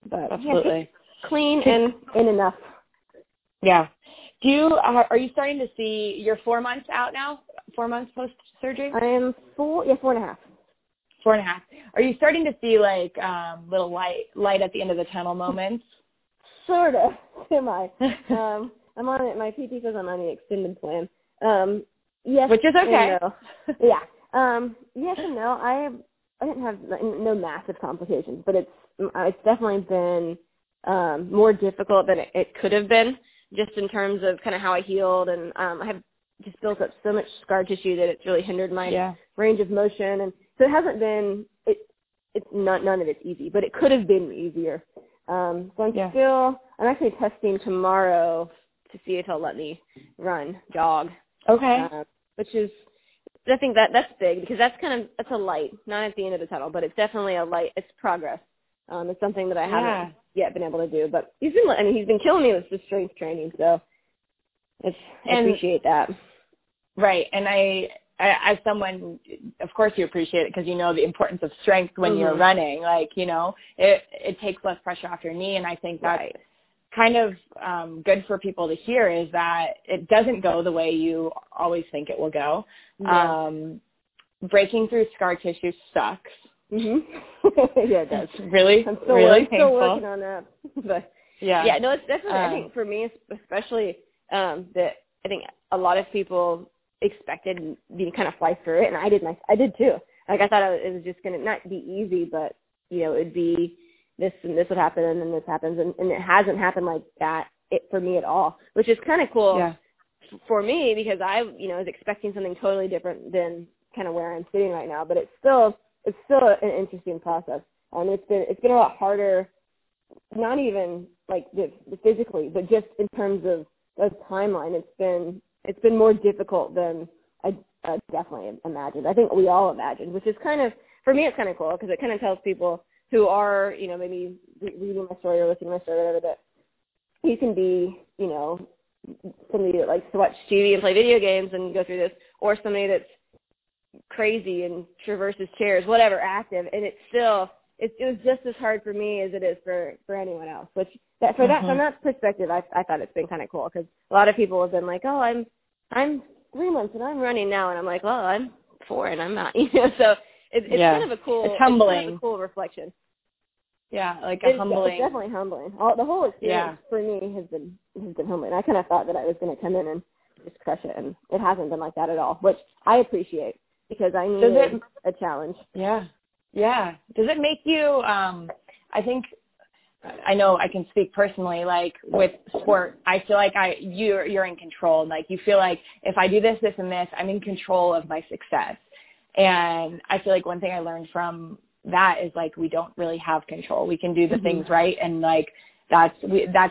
But absolutely. Yeah, clean and enough. Yeah. Are you starting to see you're 4 months out now? 4 months post-surgery? I am 4.5. 4.5. Are you starting to see, like, little light at the end of the tunnel moments? Sort of, am I? I'm on it. My PT says I'm on the extended plan. Yes. Which is okay. No. Yeah. Yes and no. I didn't have no massive complications, but it's definitely been more difficult than it could have been, just in terms of kind of how I healed. And I have just built up so much scar tissue that it's really hindered my range of motion. And so it hasn't been, it's not, none of it's easy, but it could have been easier. So I'm actually testing tomorrow to see if he'll let me jog. Okay. Which is, I think that's big because that's a light, not at the end of the tunnel, but it's definitely a light. It's progress. It's something that I haven't yet been able to do, but he's been killing me with the strength training. So I appreciate that. Right. And I, as someone, of course you appreciate it because you know the importance of strength when you're running, like, you know, it takes less pressure off your knee. And I think that's kind of good for people to hear is that it doesn't go the way you always think it will go. Yeah. Breaking through scar tissue sucks. Mm-hmm. Yeah, it does. Really, I'm still, really I'm painful. Still working on that. But no, it's definitely. I think for me, especially that I think a lot of people expected me to kind of fly through it, and I did too. Like I thought it was just going to not be easy, but you know, it'd be this and this would happen and then this happens, and it hasn't happened like that for me at all, which is kind of cool for me because I, you know, was expecting something totally different than kind of where I'm sitting right now, but it's still an interesting process. It's been a lot harder, not even like physically, but just in terms of the timeline. It's been more difficult than I definitely imagined. I think we all imagined, which is kind of, for me, it's kind of cool because it kind of tells people who are, you know, maybe reading my story or listening to my story or whatever, that you can be, you know, somebody that likes to watch TV and play video games and go through this, or somebody that's crazy and traverses chairs, whatever, active, and it's still it was just as hard for me as it is for anyone else, which from that perspective I thought it's been kind of cool because a lot of people have been like, oh, I'm 3 months and I'm running now, and I'm like, well, I'm 4 and I'm not, you know, so it's kind of a cool, it's humbling, kind of a cool reflection. Yeah, like a humbling. It's definitely humbling. The whole experience for me has been humbling. I kind of thought that I was going to come in and just crush it, and it hasn't been like that at all, which I appreciate. Because I needed a challenge. Yeah. Yeah. Does it make you, I think, I know I can speak personally, like with sport, I feel like you're in control. Like you feel like if I do this, this, and this, I'm in control of my success. And I feel like one thing I learned from that is like, we don't really have control. We can do the things right. And like, that's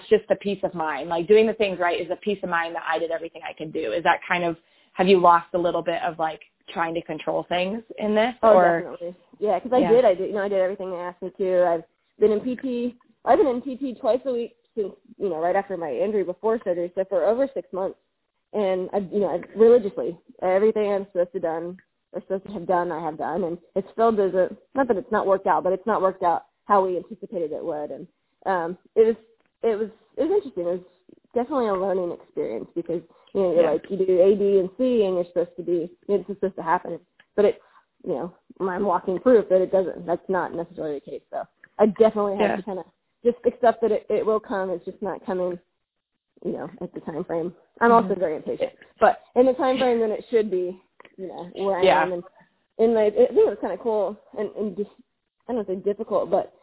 just the peace of mind. Like doing the things right is the peace of mind that I did everything I could do. Is that kind of, have you lost a little bit of like, trying to control things in this? Definitely. Yeah, because I did everything they asked me to. I've been in PT twice a week since, you know, right after my injury before surgery, so for over 6 months. And, I religiously, everything I'm supposed to have done, I have done. And it still doesn't, not that it's not worked out, but it's not worked out how we anticipated it would. And it was interesting. It was definitely a learning experience because, you know, you're like, you do A, B, and C, and you're supposed to be, it's supposed to happen. But it's, you know, I'm walking proof that it doesn't. That's not necessarily the case, though. I definitely have to kind of just accept that it will come. It's just not coming, you know, at the time frame. I'm also very impatient. But in the time frame that it should be, you know, where I am. And my, I think it was kind of cool and just, I don't say difficult, but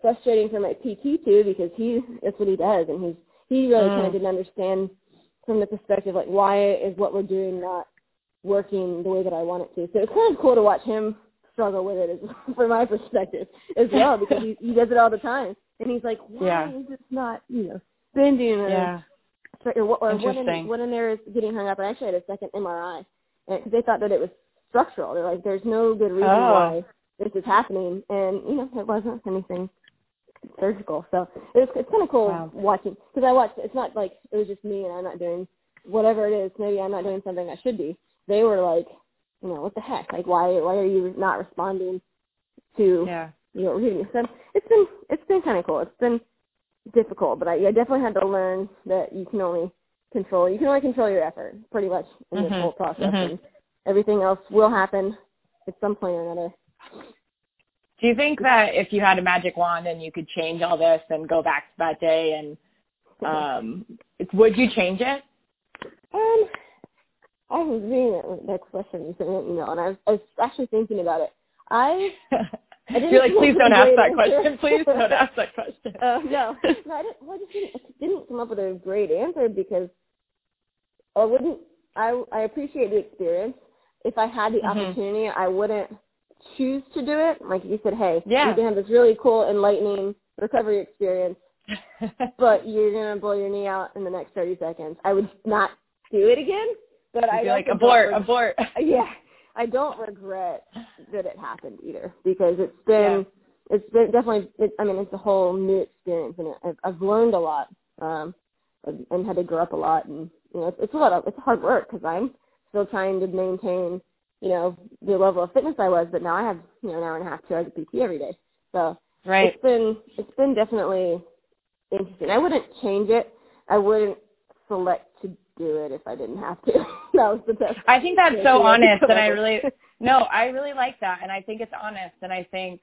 frustrating for my PT, too, because that's what he does. And he really kind of didn't understand from the perspective, like, why is what we're doing not working the way that I want it to. So it's kind of cool to watch him struggle with it from my perspective as well, because he does it all the time. And he's like, why is it not, you know, bending or what in there is getting hung up? I actually had a second MRI because they thought that it was structural. They're like, there's no good reason why this is happening. And, you know, it wasn't anything surgical. So it's kind of cool watching, because I watched, it's not like it was just me and I'm not doing whatever it is. Maybe I'm not doing something I should be. They were like, you know, what the heck? Like, why are you not responding to you know, reading? So it's been kind of cool. It's been difficult, but I definitely had to learn that you can only control your effort pretty much in this whole process, and everything else will happen at some point or another. Do you think that if you had a magic wand and you could change all this and go back to that day, and would you change it? I was reading that next question you sent me an email, and I was actually thinking about it. I didn't. You're like, please don't ask that question. Please don't ask that question. No, I didn't come up with a great answer because I wouldn't. I appreciate the experience. If I had the opportunity, I wouldn't choose to do it. Like you said, hey, you can have this really cool, enlightening recovery experience, but you're gonna blow your knee out in the next 30 seconds. I would not do it again. But I like, abort. Yeah, I don't regret that it happened either, because it's been definitely. It's a whole new experience, and I've learned a lot, and had to grow up a lot, and you know, it's hard work because I'm still trying to maintain, you know, the level of fitness I was, but now I have, you know, an hour and a half, 2 hours of PT every day. So it's been definitely interesting. I wouldn't change it. I wouldn't select to do it if I didn't have to. That was the best. I think that's so honest, and I really like that, and I think it's honest, and I think,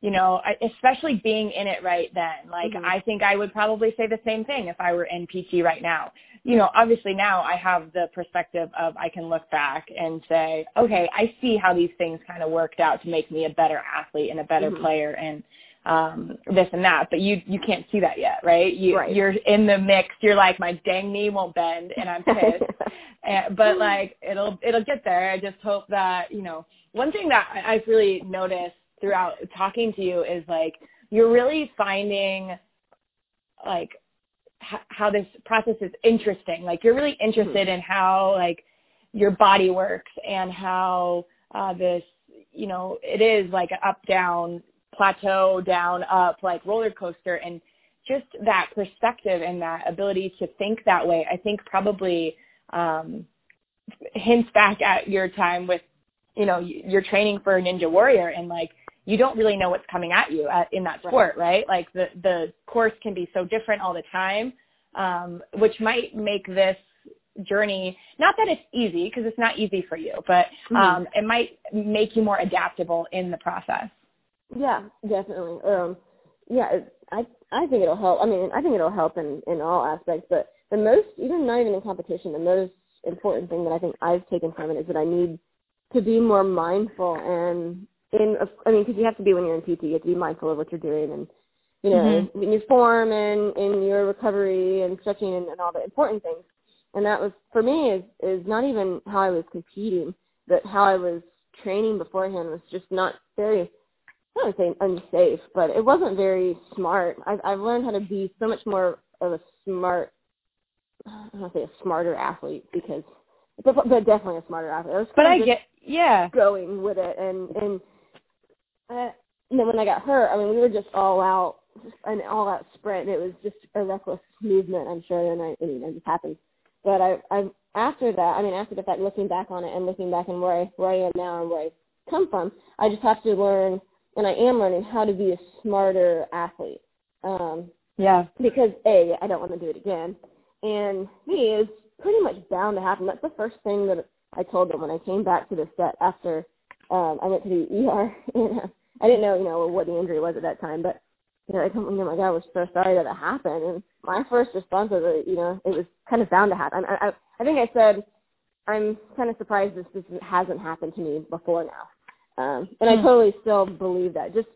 you know, especially being in it right then, like I think I would probably say the same thing if I were in PT right now. You know, obviously now I have the perspective of I can look back and say, okay, I see how these things kind of worked out to make me a better athlete and a better player, and this and that, but you can't see that yet, right? You're in the mix. You're like, my dang knee won't bend, and I'm pissed. But like, it'll get there. I just hope that, you know, one thing that I've really noticed throughout talking to you is like, you're really finding like how this process is interesting. Like, you're really interested in how like your body works and how this, you know, it is like an up-down plateau, down, up, like roller coaster, and just that perspective and that ability to think that way, I think probably hints back at your time with, you know, your training for Ninja Warrior, and like, you don't really know what's coming at you in that sport, right? Like the course can be so different all the time, which might make this journey, not that it's easy, because it's not easy for you, but it might make you more adaptable in the process. Yeah, definitely. I think it'll help. I mean, I think it'll help in all aspects, but the most, even not even in competition, the most important thing that I think I've taken from it is that I need to be more mindful, and because you have to be when you're in PT, you have to be mindful of what you're doing, and, you know, in your form and in your recovery and stretching and all the important things. And that was, for me, is not even how I was competing, but how I was training beforehand was just not very, I don't say unsafe, but it wasn't very smart. I've learned how to be so much more of a smart, I don't want to say a smarter athlete, because, but definitely a smarter athlete. I was going with it. And then when I got hurt, I mean, we were just all out, an all-out sprint. It was just a reckless movement, I'm sure, and it just happened. But after the fact, looking back on it and looking back on where I am now and where I come from, I just have to learn and I am learning how to be a smarter athlete. Yeah. Because, A, I don't want to do it again. And, B, it's pretty much bound to happen. That's the first thing that I told them when I came back to the set after I went to the ER. And I didn't know, what the injury was at that time. But, I told them, my God, we're so sorry that it happened. And my first response was, it was kind of bound to happen. I think I said, I'm kind of surprised this hasn't happened to me before now. And I totally still believe that. Just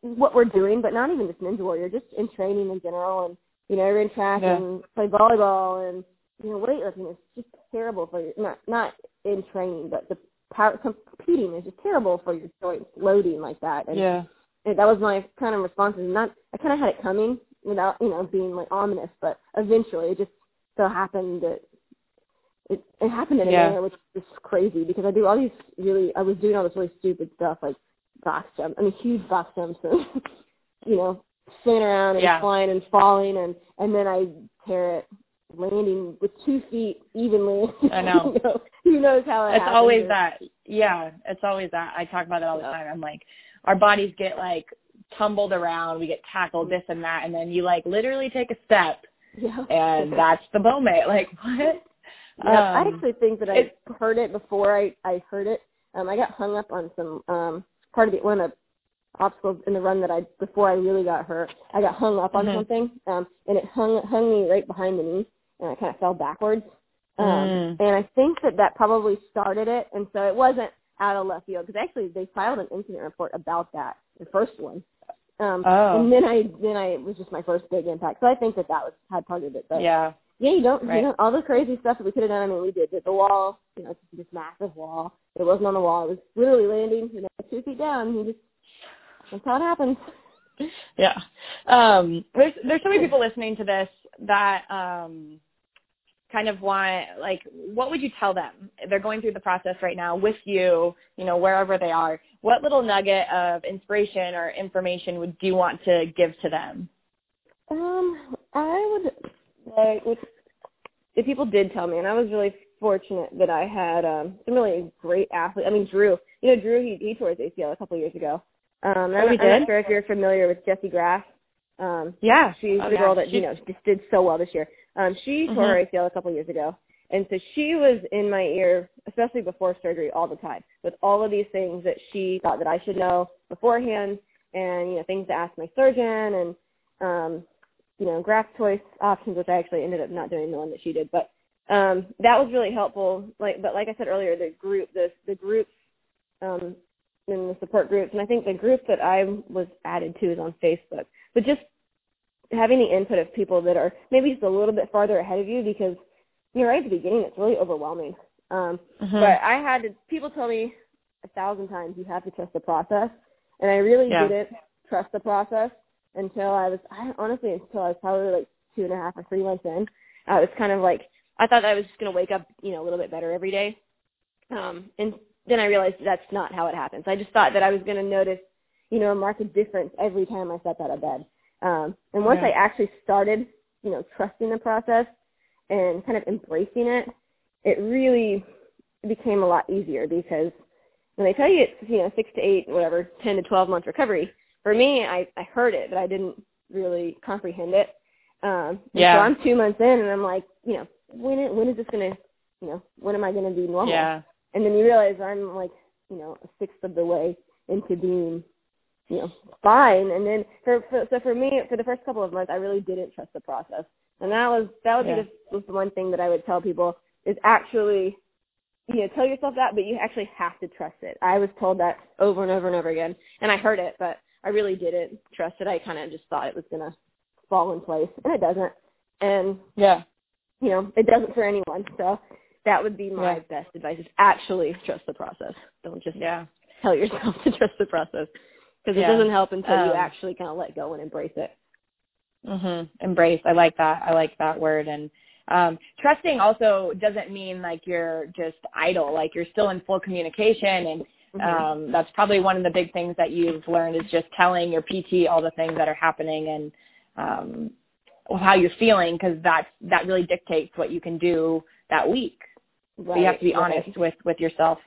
what we're doing, but not even just Ninja Warrior, just in training in general. And, I ran track and played volleyball and, weightlifting is just terrible for your, not in training, but the power competing is just terrible for your joints loading like that. And that was my kind of response. And I kind of had it coming without, being like ominous, but eventually it just so happened that it happened in a manner which is crazy because I was doing all this really stupid stuff like box jumps. I mean, huge box jumps and, swinging around and flying and falling. And then I tear it landing with 2 feet evenly. I know. Who knows how it happens. It's always that. Yeah, it's always that. I talk about it all the time. I'm like, our bodies get, tumbled around. We get tackled, this and that. And then you, literally take a step. Yeah. And that's the moment. What? Yeah, I actually think that I heard it before I heard it. I got hung up on some part of one of the obstacles in the run that before I really got hurt. I got hung up on something, and it hung me right behind the knee, and I kind of fell backwards. And I think that probably started it, and so it wasn't out of left field because actually they filed an incident report about that, the first one. And then I it was just my first big impact. So I think that had part of it. But, yeah, you don't, all the crazy stuff that we could have done, we did, the wall, it's this massive wall. It wasn't on the wall. It was literally landing, 2 feet down. That's how it happens. Yeah. There's so many people listening to this that kind of want, what would you tell them? They're going through the process right now with you, wherever they are. What little nugget of inspiration or information would you want to give to them? I would... if people did tell me, and I was really fortunate that I had some really great athletes. I mean, Drew. Drew, he tore his ACL a couple of years ago. I'm not sure if you're familiar with Jessie Graff. She's the girl that, just did so well this year. She tore her ACL a couple of years ago. And so she was in my ear, especially before surgery, all the time, with all of these things that she thought that I should know beforehand and, things to ask my surgeon and graft choice options, which I actually ended up not doing the one that she did, but that was really helpful. But like I said earlier, the groups and the support groups, and I think the group that I was added to is on Facebook. But just having the input of people that are maybe just a little bit farther ahead of you, because right at the beginning it's really overwhelming. But I had people tell me 1,000 times you have to trust the process, and I really didn't trust the process. Until I was probably 2.5 or 3 months in, I was kind of I thought I was just going to wake up, a little bit better every day. And then I realized that's not how it happens. I just thought that I was going to notice, a marked difference every time I stepped out of bed. And once I actually started, trusting the process and kind of embracing it, it really became a lot easier, because when they tell you it's, 6 to 8, whatever, 10 to 12 month recovery, for me, I heard it, but I didn't really comprehend it. So I'm 2 months in, and I'm when is this going to, when am I going to be normal? Yeah. And then you realize I'm a sixth of the way into being, fine. And then for me, for the first couple of months, I really didn't trust the process. And that would be the one thing that I would tell people is actually, tell yourself that, but you actually have to trust it. I was told that over and over and over again, and I heard it, but I really didn't trust it. I kind of just thought it was going to fall in place, and it doesn't. And, it doesn't for anyone. So that would be my best advice, is actually trust the process. Don't just tell yourself to trust the process, because it doesn't help until you actually kind of let go and embrace it. Embrace. I like that. I like that word. And trusting also doesn't mean you're just idle. You're still in full communication, and that's probably one of the big things that you've learned, is just telling your PT all the things that are happening and how you're feeling, because that really dictates what you can do that week. Right, so you have to be honest with yourself.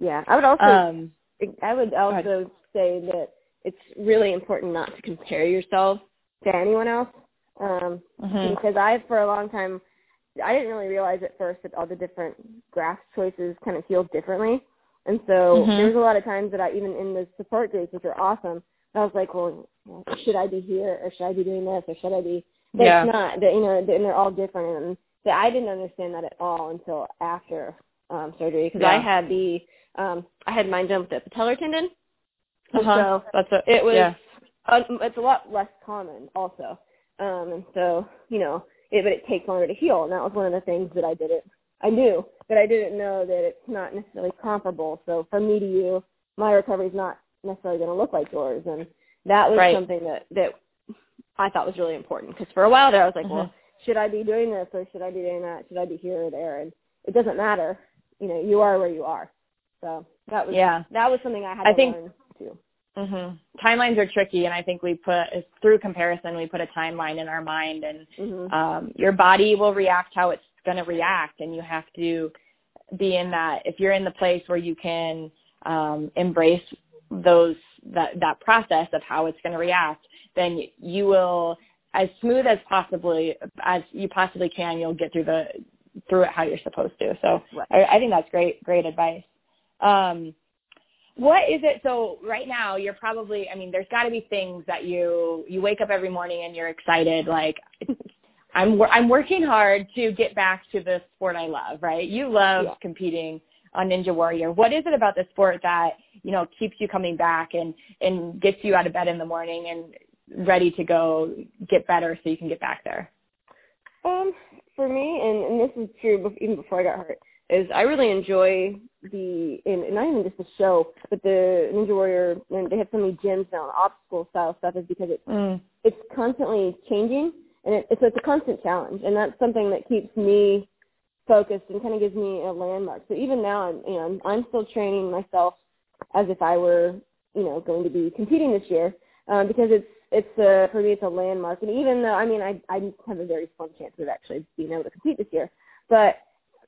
Yeah, I would also say that it's really important not to compare yourself to anyone else. Because for a long time, I didn't really realize at first that all the different graph choices kind of healed differently. And so there was a lot of times that I, even in the support groups, which are awesome, I was like, well, should I be here, or should I be doing this, or should I be? And they're all different. And I didn't understand that at all until after surgery, because I had mine done with the patellar tendon. So it was it's a lot less common also. And so, you know, but it takes longer to heal. And that was one of the things that I knew, but I didn't know that it's not necessarily comparable. So from me to you, my recovery is not necessarily going to look like yours. And that was something that I thought was really important. Because for a while there, I was like, well, should I be doing this, or should I be doing that? Should I be here or there? And it doesn't matter. You know, you are where you are. So that was something I had to learn too. Timelines are tricky, and I think we put, through comparison, we put a timeline in our mind, and your body will react how it's going to react, and you have to be in that. If you're in the place where you can embrace that process of how it's going to react, then you will, as smooth as possibly as you possibly can, you'll get through it how you're supposed to. So I think that's great advice. What is it? So right now you're probably, there's got to be things that you wake up every morning and you're excited. Like I'm working hard to get back to the sport I love, right? You love competing on Ninja Warrior. What is it about the sport that, you know, keeps you coming back and gets you out of bed in the morning and ready to go get better so you can get back there? For me, and this is true even before I got hurt, is I really enjoy and not even just the show, but the Ninja Warrior, and they have so many gyms now, and obstacle style stuff, is because it's constantly changing, and it's a constant challenge, and that's something that keeps me focused and kind of gives me a landmark. So even now, I'm still training myself as if I were, going to be competing this year, because for me, it's a landmark. And even though, I have a very slim chance of actually being able to compete this year, but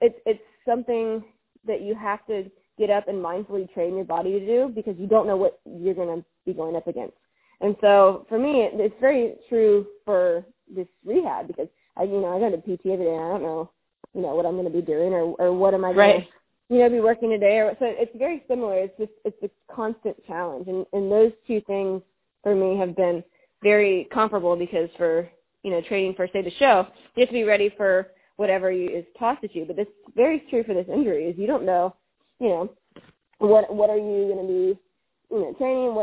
it's something that you have to get up and mindfully train your body to do, because you don't know what you're going to be going up against. And so for me, it's very true for this rehab, because I go to PT every day, and I don't know, what I'm going to be doing or what am I going to, be working today. So it's very similar. It's just, it's a constant challenge. And those two things for me have been very comparable, because for, training for, say, the show, you have to be ready for whatever is tossed at you. But it's very true for this injury, is you don't know, what are you going to be, training.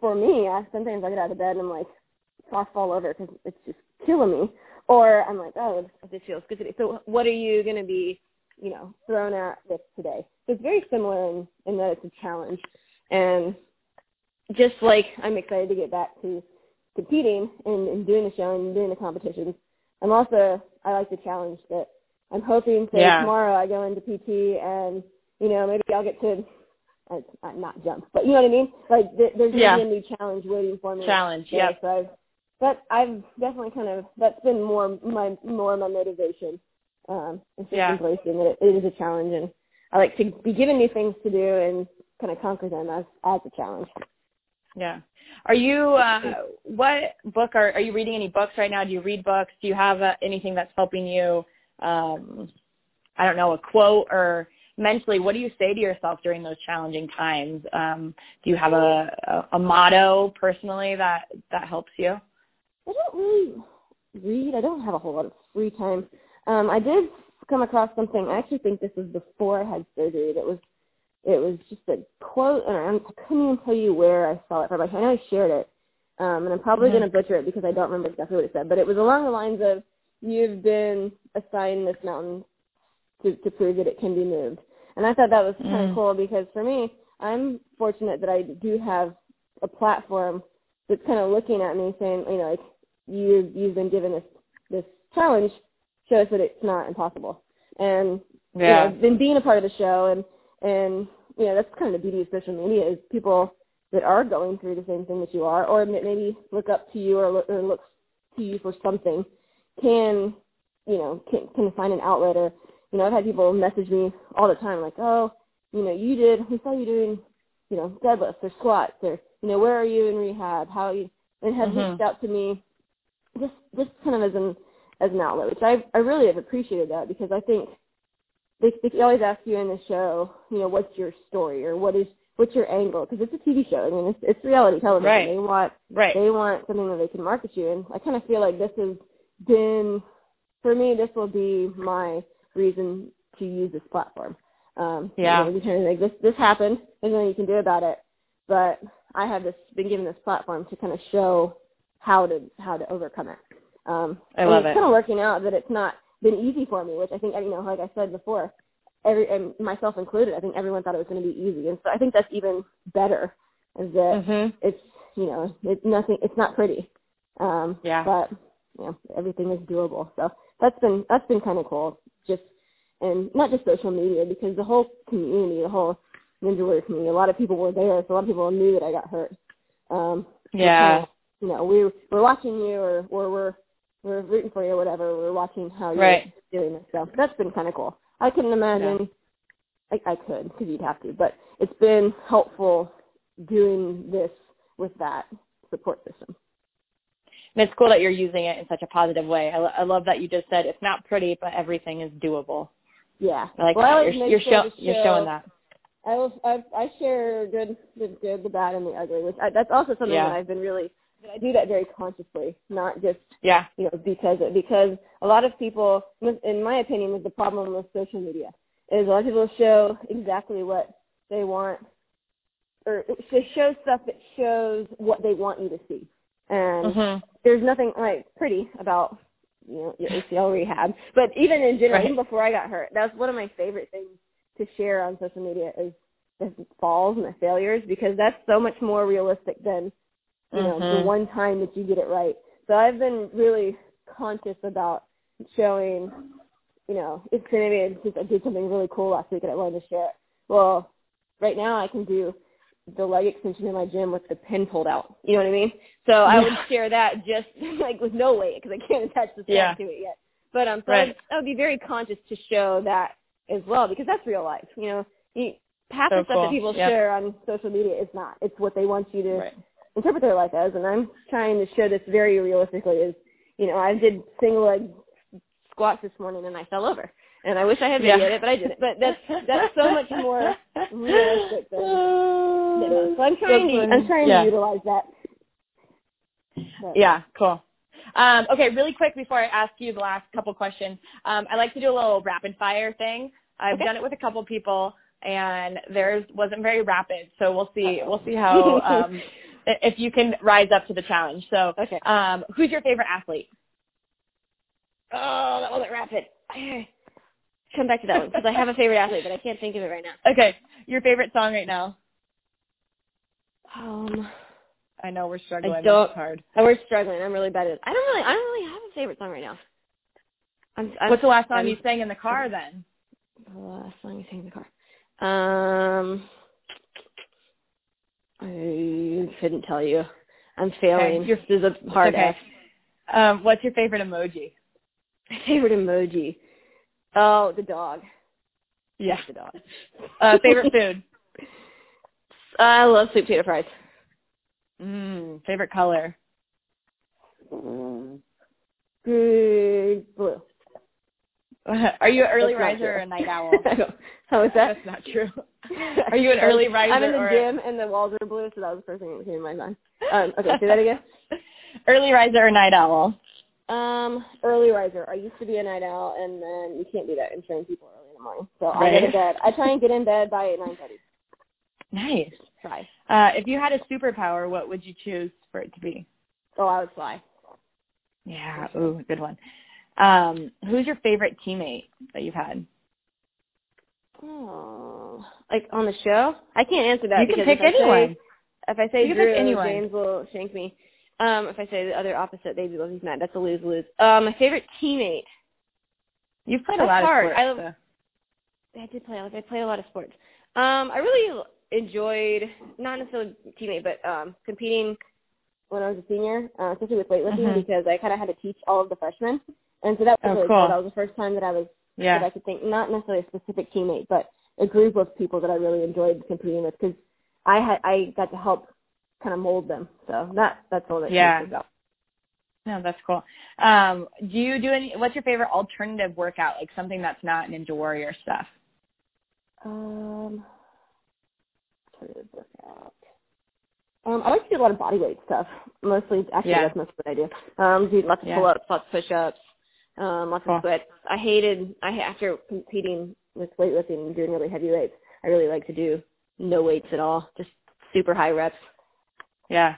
For me, sometimes I get out of bed and I'm like, tossed all over because it's just killing me. Or I'm like, oh, this feels good today. So what are you going to be, thrown at with today? So it's very similar in that it's a challenge. And just like I'm excited to get back to competing and doing the show and doing the competitions, I like the challenge that I'm hoping that tomorrow I go into PT and, maybe I'll get to not jump, but you know what I mean? Like there's going to be a new challenge waiting for me. Challenge, yeah. So I've definitely that's been more my motivation in certain places, that it is a challenge, and I like to be given new things to do and kind of conquer them as a challenge. Yeah. Are you, what book are you reading? Any books right now? Do you read books? Do you have anything that's helping you, I don't know, a quote, or mentally, what do you say to yourself during those challenging times? Do you have a motto personally that helps you? I don't really read. I don't have a whole lot of free time. I did come across something. I actually think this was before I had surgery. It was just a quote, and I couldn't even tell you where I saw it from. I know I shared it, and I'm probably going to butcher it because I don't remember exactly what it said, but it was along the lines of, you've been assigned this mountain to prove that it can be moved. And I thought that was kind of cool, because for me, I'm fortunate that I do have a platform that's kind of looking at me saying, like, you've been given this challenge, shows that it's not impossible. And then being a part of the show and that's kind of the beauty of social media, is people that are going through the same thing that you are, or maybe look up to you or look to you for something, can find an outlet. Or, I've had people message me all the time like, oh, we saw you doing, deadlifts or squats or you know, where are you in rehab? How are you? And have reached out to me just kind of as an outlet, which I really have appreciated that, because I think they always ask you in the show, you know, what's your story or what's your angle? Because it's a TV show. I mean, it's reality television. Right. They want something that they can market you. And I kind of feel like this has been, for me, this will be my reason to use this platform. This happened. There's nothing you can do about it. But I have been given this platform to kind of show how to overcome it. I love it. It's kind of working out that it's not been easy for me, which I think, you know, like I said before, and myself included, I think everyone thought it was going to be easy. And so I think that's even better, is that it's, you know, it's not pretty. But, you know, everything is doable. So that's been kind of cool. And not just social media, because the whole community, the whole Ninja Warrior community, a lot of people were there, so a lot of people knew that I got hurt. Kind of, you know, we're watching you, or we're rooting for you, or whatever. We're watching how you're doing this. So that's been kind of cool. I couldn't imagine. Yeah. I could, because you'd have to, but it's been helpful doing this with that support system. And it's cool that you're using it in such a positive way. I love that you just said it's not pretty, but everything is doable. Yeah. I like that. You're showing that. I share the good, the bad, and the ugly, which that's also something that I've been really – I do that very consciously, not just, you know, because a lot of people, in my opinion, is the problem with social media, is a lot of people show exactly what they want, or they show stuff that shows what they want you to see. And there's nothing like pretty about, you know, your ACL rehab, but even in general, even before I got hurt, that's one of my favorite things to share on social media is the falls and the failures, because that's so much more realistic than, you know, the one time that you get it right. So I've been really conscious about showing, you know, it's going to be, I did something really cool last week and I wanted to share it. Well, right now I can do the leg extension in my gym with the pin pulled out. You know what I mean? So I would share that just like with no weight, because I can't attach the strap to it yet. But I would be very conscious to show that as well, because that's real life. You know, half the stuff that people share on social media is not. It's what they want you to interpret their life as. And I'm trying to show this very realistically is, you know, I did single leg squats this morning and I fell over. And I wish I had videoed it, but I didn't. But that's so much more realistic than it is. So I'm trying to utilize that. But. Yeah, cool. Okay, really quick before I ask you the last couple questions, I like to do a little rapid fire thing. I've done it with a couple people, and theirs wasn't very rapid. So we'll see. We'll see how if you can rise up to the challenge. So, who's your favorite athlete? Oh, that wasn't rapid. Come back to that one, because I have a favorite athlete, but I can't think of it right now. Okay. Your favorite song right now? I know we're struggling. It's hard. We're struggling. I'm really bad at it. I don't really have a favorite song right now. What's the last song you sang in the car then? The last song you sang in the car. I couldn't tell you. I'm failing. Okay. This is a hard F. What's your favorite emoji? My favorite emoji. Oh, the dog. Yeah. The dog. Favorite food? I love sweet potato fries. Favorite color? Blue. Are you an early riser or a night owl? How is that? That's not true. Are you an early riser? I'm in the gym and the walls are blue, so that was the first thing that came to my mind. Okay, say that again. Early riser or night owl? Early riser. I used to be a night owl, and then you can't do that and train people early in the morning. So I go to bed. I try and get in bed by 9:30. Nice. Try. If you had a superpower, what would you choose for it to be? Oh, I would fly. Yeah. Ooh, good one. Who's your favorite teammate that you've had? Oh, like on the show? I can't answer that. You can pick anyone. If I say Drew, James will shank me. If I say the other opposite, they'd be losing mad. That's a lose-lose. My favorite teammate. You've played a lot of sports. I did play. I played a lot of sports. I really enjoyed, not necessarily teammate, but competing when I was a senior, especially with weightlifting, because I kind of had to teach all of the freshmen. And so that was really cool. That was the first time that I was, that I could think, not necessarily a specific teammate, but a group of people that I really enjoyed competing with, because I got to help kind of mold them. So that's all that yeah. about. No, that's cool. Do you do what's your favorite alternative workout? Like something that's not Ninja Warrior stuff? Alternative workout. I like to do a lot of bodyweight stuff. Mostly, actually, yeah. that's mostly what I do. Do lots of yeah. pull-ups, lots of push-ups, lots cool. of sweats. After competing with weightlifting and doing really heavy weights, I really like to do no weights at all, just super high reps. Yeah.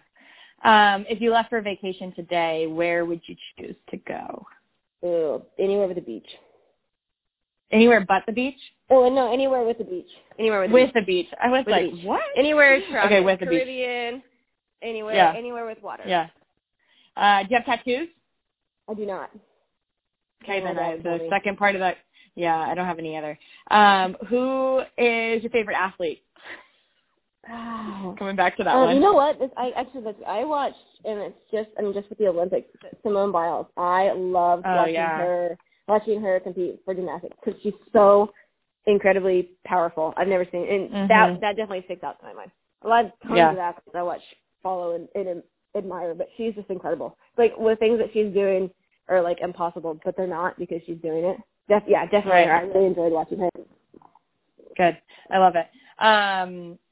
If you left for vacation today, where would you choose to go? Anywhere with a beach. Anywhere but the beach? Oh, no, anywhere with the beach. Anywhere with the beach. I was like, what? Anywhere is tropical, okay, with the Caribbean, beach. Anywhere, yeah. anywhere with water. Yeah. Do you have tattoos? I do not. Okay, then the second part of that. Yeah, I don't have any other. Who is your favorite athlete? Coming back to that one. You know what? I watched, and it's just with the Olympics, Simone Biles. I love watching her compete for gymnastics because she's so incredibly powerful. I've never seen, and mm-hmm. that definitely sticks out to my mind. A lot of times yeah. of athletes I watch, follow, and admire, but she's just incredible. Like, the things that she's doing are like impossible, but they're not because she's doing it. Definitely. Right. I really enjoyed watching her. Good. I love it.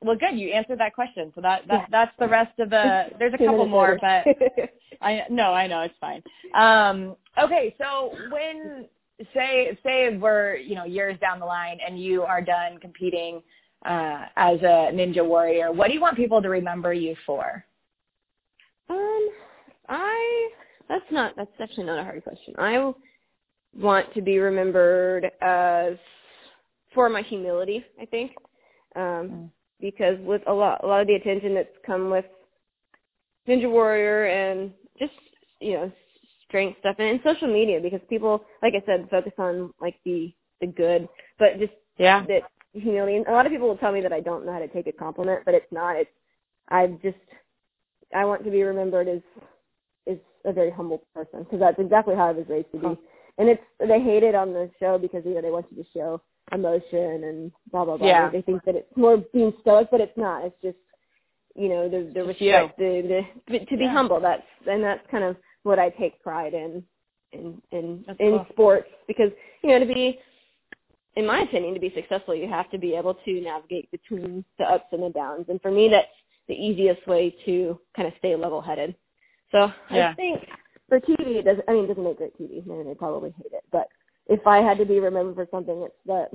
Well, good. You answered that question. So that's the rest of there's a couple more, but I know it's fine. Okay. So when say we're, years down the line and you are done competing, as a Ninja Warrior, what do you want people to remember you for? That's actually not a hard question. I want to be remembered as for my humility, I think. Because with a lot of the attention that's come with Ninja Warrior and just, strength stuff and social media, because people, like I said, focus on like the good, but just that humility. And a lot of people will tell me that I don't know how to take a compliment, but it's not. I want to be remembered as a very humble person, because that's exactly how I was raised to be. And they hate it on the show because, they want you to show emotion and blah, blah, blah. Yeah. They think that it's more being stoic, but it's not. It's just, the respect, to be humble. That's kind of what I take pride in sports, because, in my opinion, to be successful, you have to be able to navigate between the ups and the downs. And for me, that's the easiest way to kind of stay level-headed. So I think for TV, it doesn't make great TV. I mean, they probably hate it, but if I had to be remembered for something, it's that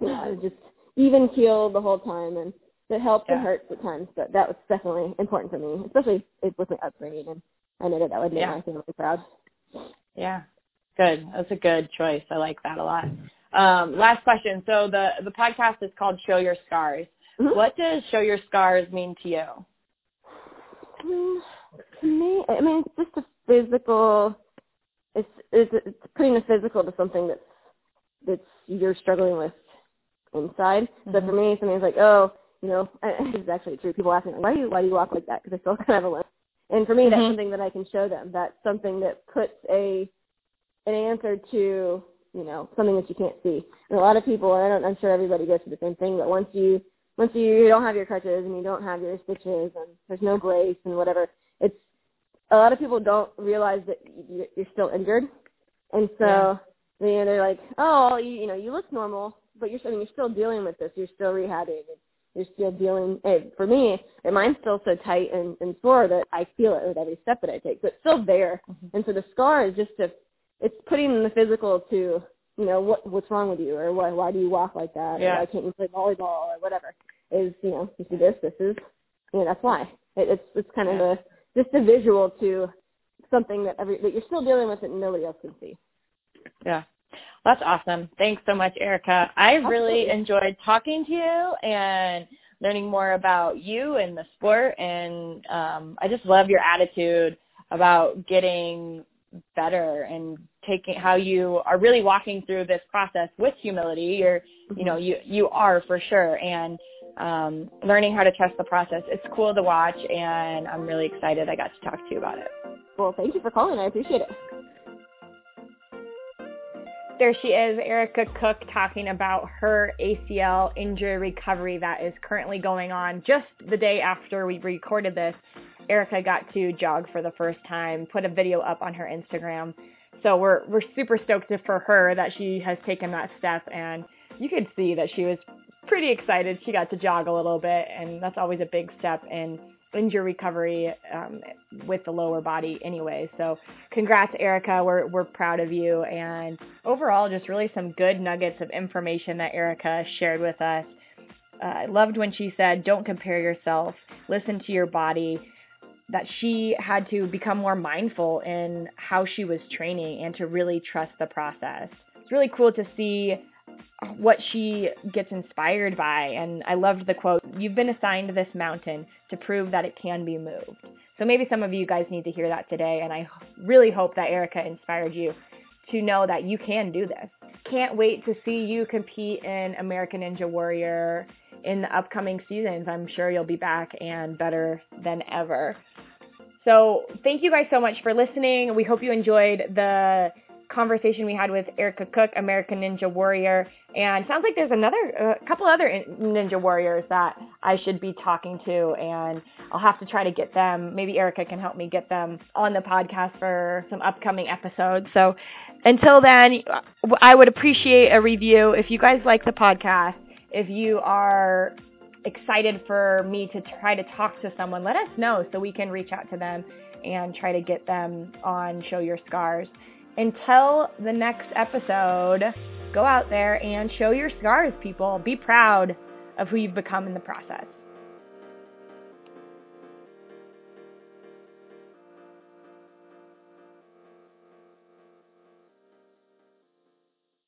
I was just even keeled the whole time, and that helped and hurts at times. But that was definitely important for me, especially with my upbringing, and I know that would make my family proud. Yeah, good. That's a good choice. I like that a lot. Last question. So the podcast is called Show Your Scars. Mm-hmm. What does Show Your Scars mean to you? To me, it's just a physical. It's putting the physical to something that's you're struggling with inside. Mm-hmm. So for me, something's like, this is actually true. People ask me, why do you walk like that? Because I still kind of alone. And for me, that's something that I can show them. That's something that puts an answer to, something that you can't see. And a lot of people, I'm sure everybody goes through the same thing, but once you don't have your crutches and you don't have your stitches and there's no brace and whatever, a lot of people don't realize that you're still injured, and so they're like, "Oh, you look normal, but you're still dealing with this. You're still rehabbing. You're still dealing." And for me, mine's still so tight and sore that I feel it with every step that I take, but it's still there. Mm-hmm. And so the scar is just it's putting the physical to what's wrong with you, or why do you walk like that, or why can't you play volleyball or whatever. Is you see this is that's why it's kind of a just a visual to something that you're still dealing with that nobody else can see. Yeah. That's awesome. Thanks so much, Erica. I really enjoyed talking to you and learning more about you and the sport. And I just love your attitude about getting better and how you are really walking through this process with humility. You are for sure. And learning how to trust the process. It's cool to watch, and I'm really excited I got to talk to you about it. Well, thank you for calling. I appreciate it. There she is, Erica Cook, talking about her ACL injury recovery that is currently going on. Just the day after we recorded this, Erica got to jog for the first time, put a video up on her Instagram. So we're super stoked for her that she has taken that step, and you could see that she was pretty excited. She got to jog a little bit, and that's always a big step in injury recovery with the lower body anyway. So congrats, Erica. We're proud of you. And overall, just really some good nuggets of information that Erica shared with us. I loved when she said, don't compare yourself, listen to your body, that she had to become more mindful in how she was training and to really trust the process. It's really cool to see what she gets inspired by. And I loved the quote, you've been assigned this mountain to prove that it can be moved. So maybe some of you guys need to hear that today. And I really hope that Erica inspired you to know that you can do this. Can't wait to see you compete in American Ninja Warrior in the upcoming seasons. I'm sure you'll be back and better than ever. So thank you guys so much for listening. We hope you enjoyed the conversation we had with Erica Cook, American Ninja Warrior, and sounds like there's another couple other Ninja Warriors that I should be talking to, and I'll have to try to get them. Maybe Erica can help me get them on the podcast for some upcoming episodes. So until then, I would appreciate a review. If you guys like the podcast, if you are excited for me to try to talk to someone, let us know so we can reach out to them and try to get them on Show Your Scars. Until the next episode, go out there and show your scars, people. Be proud of who you've become in the process.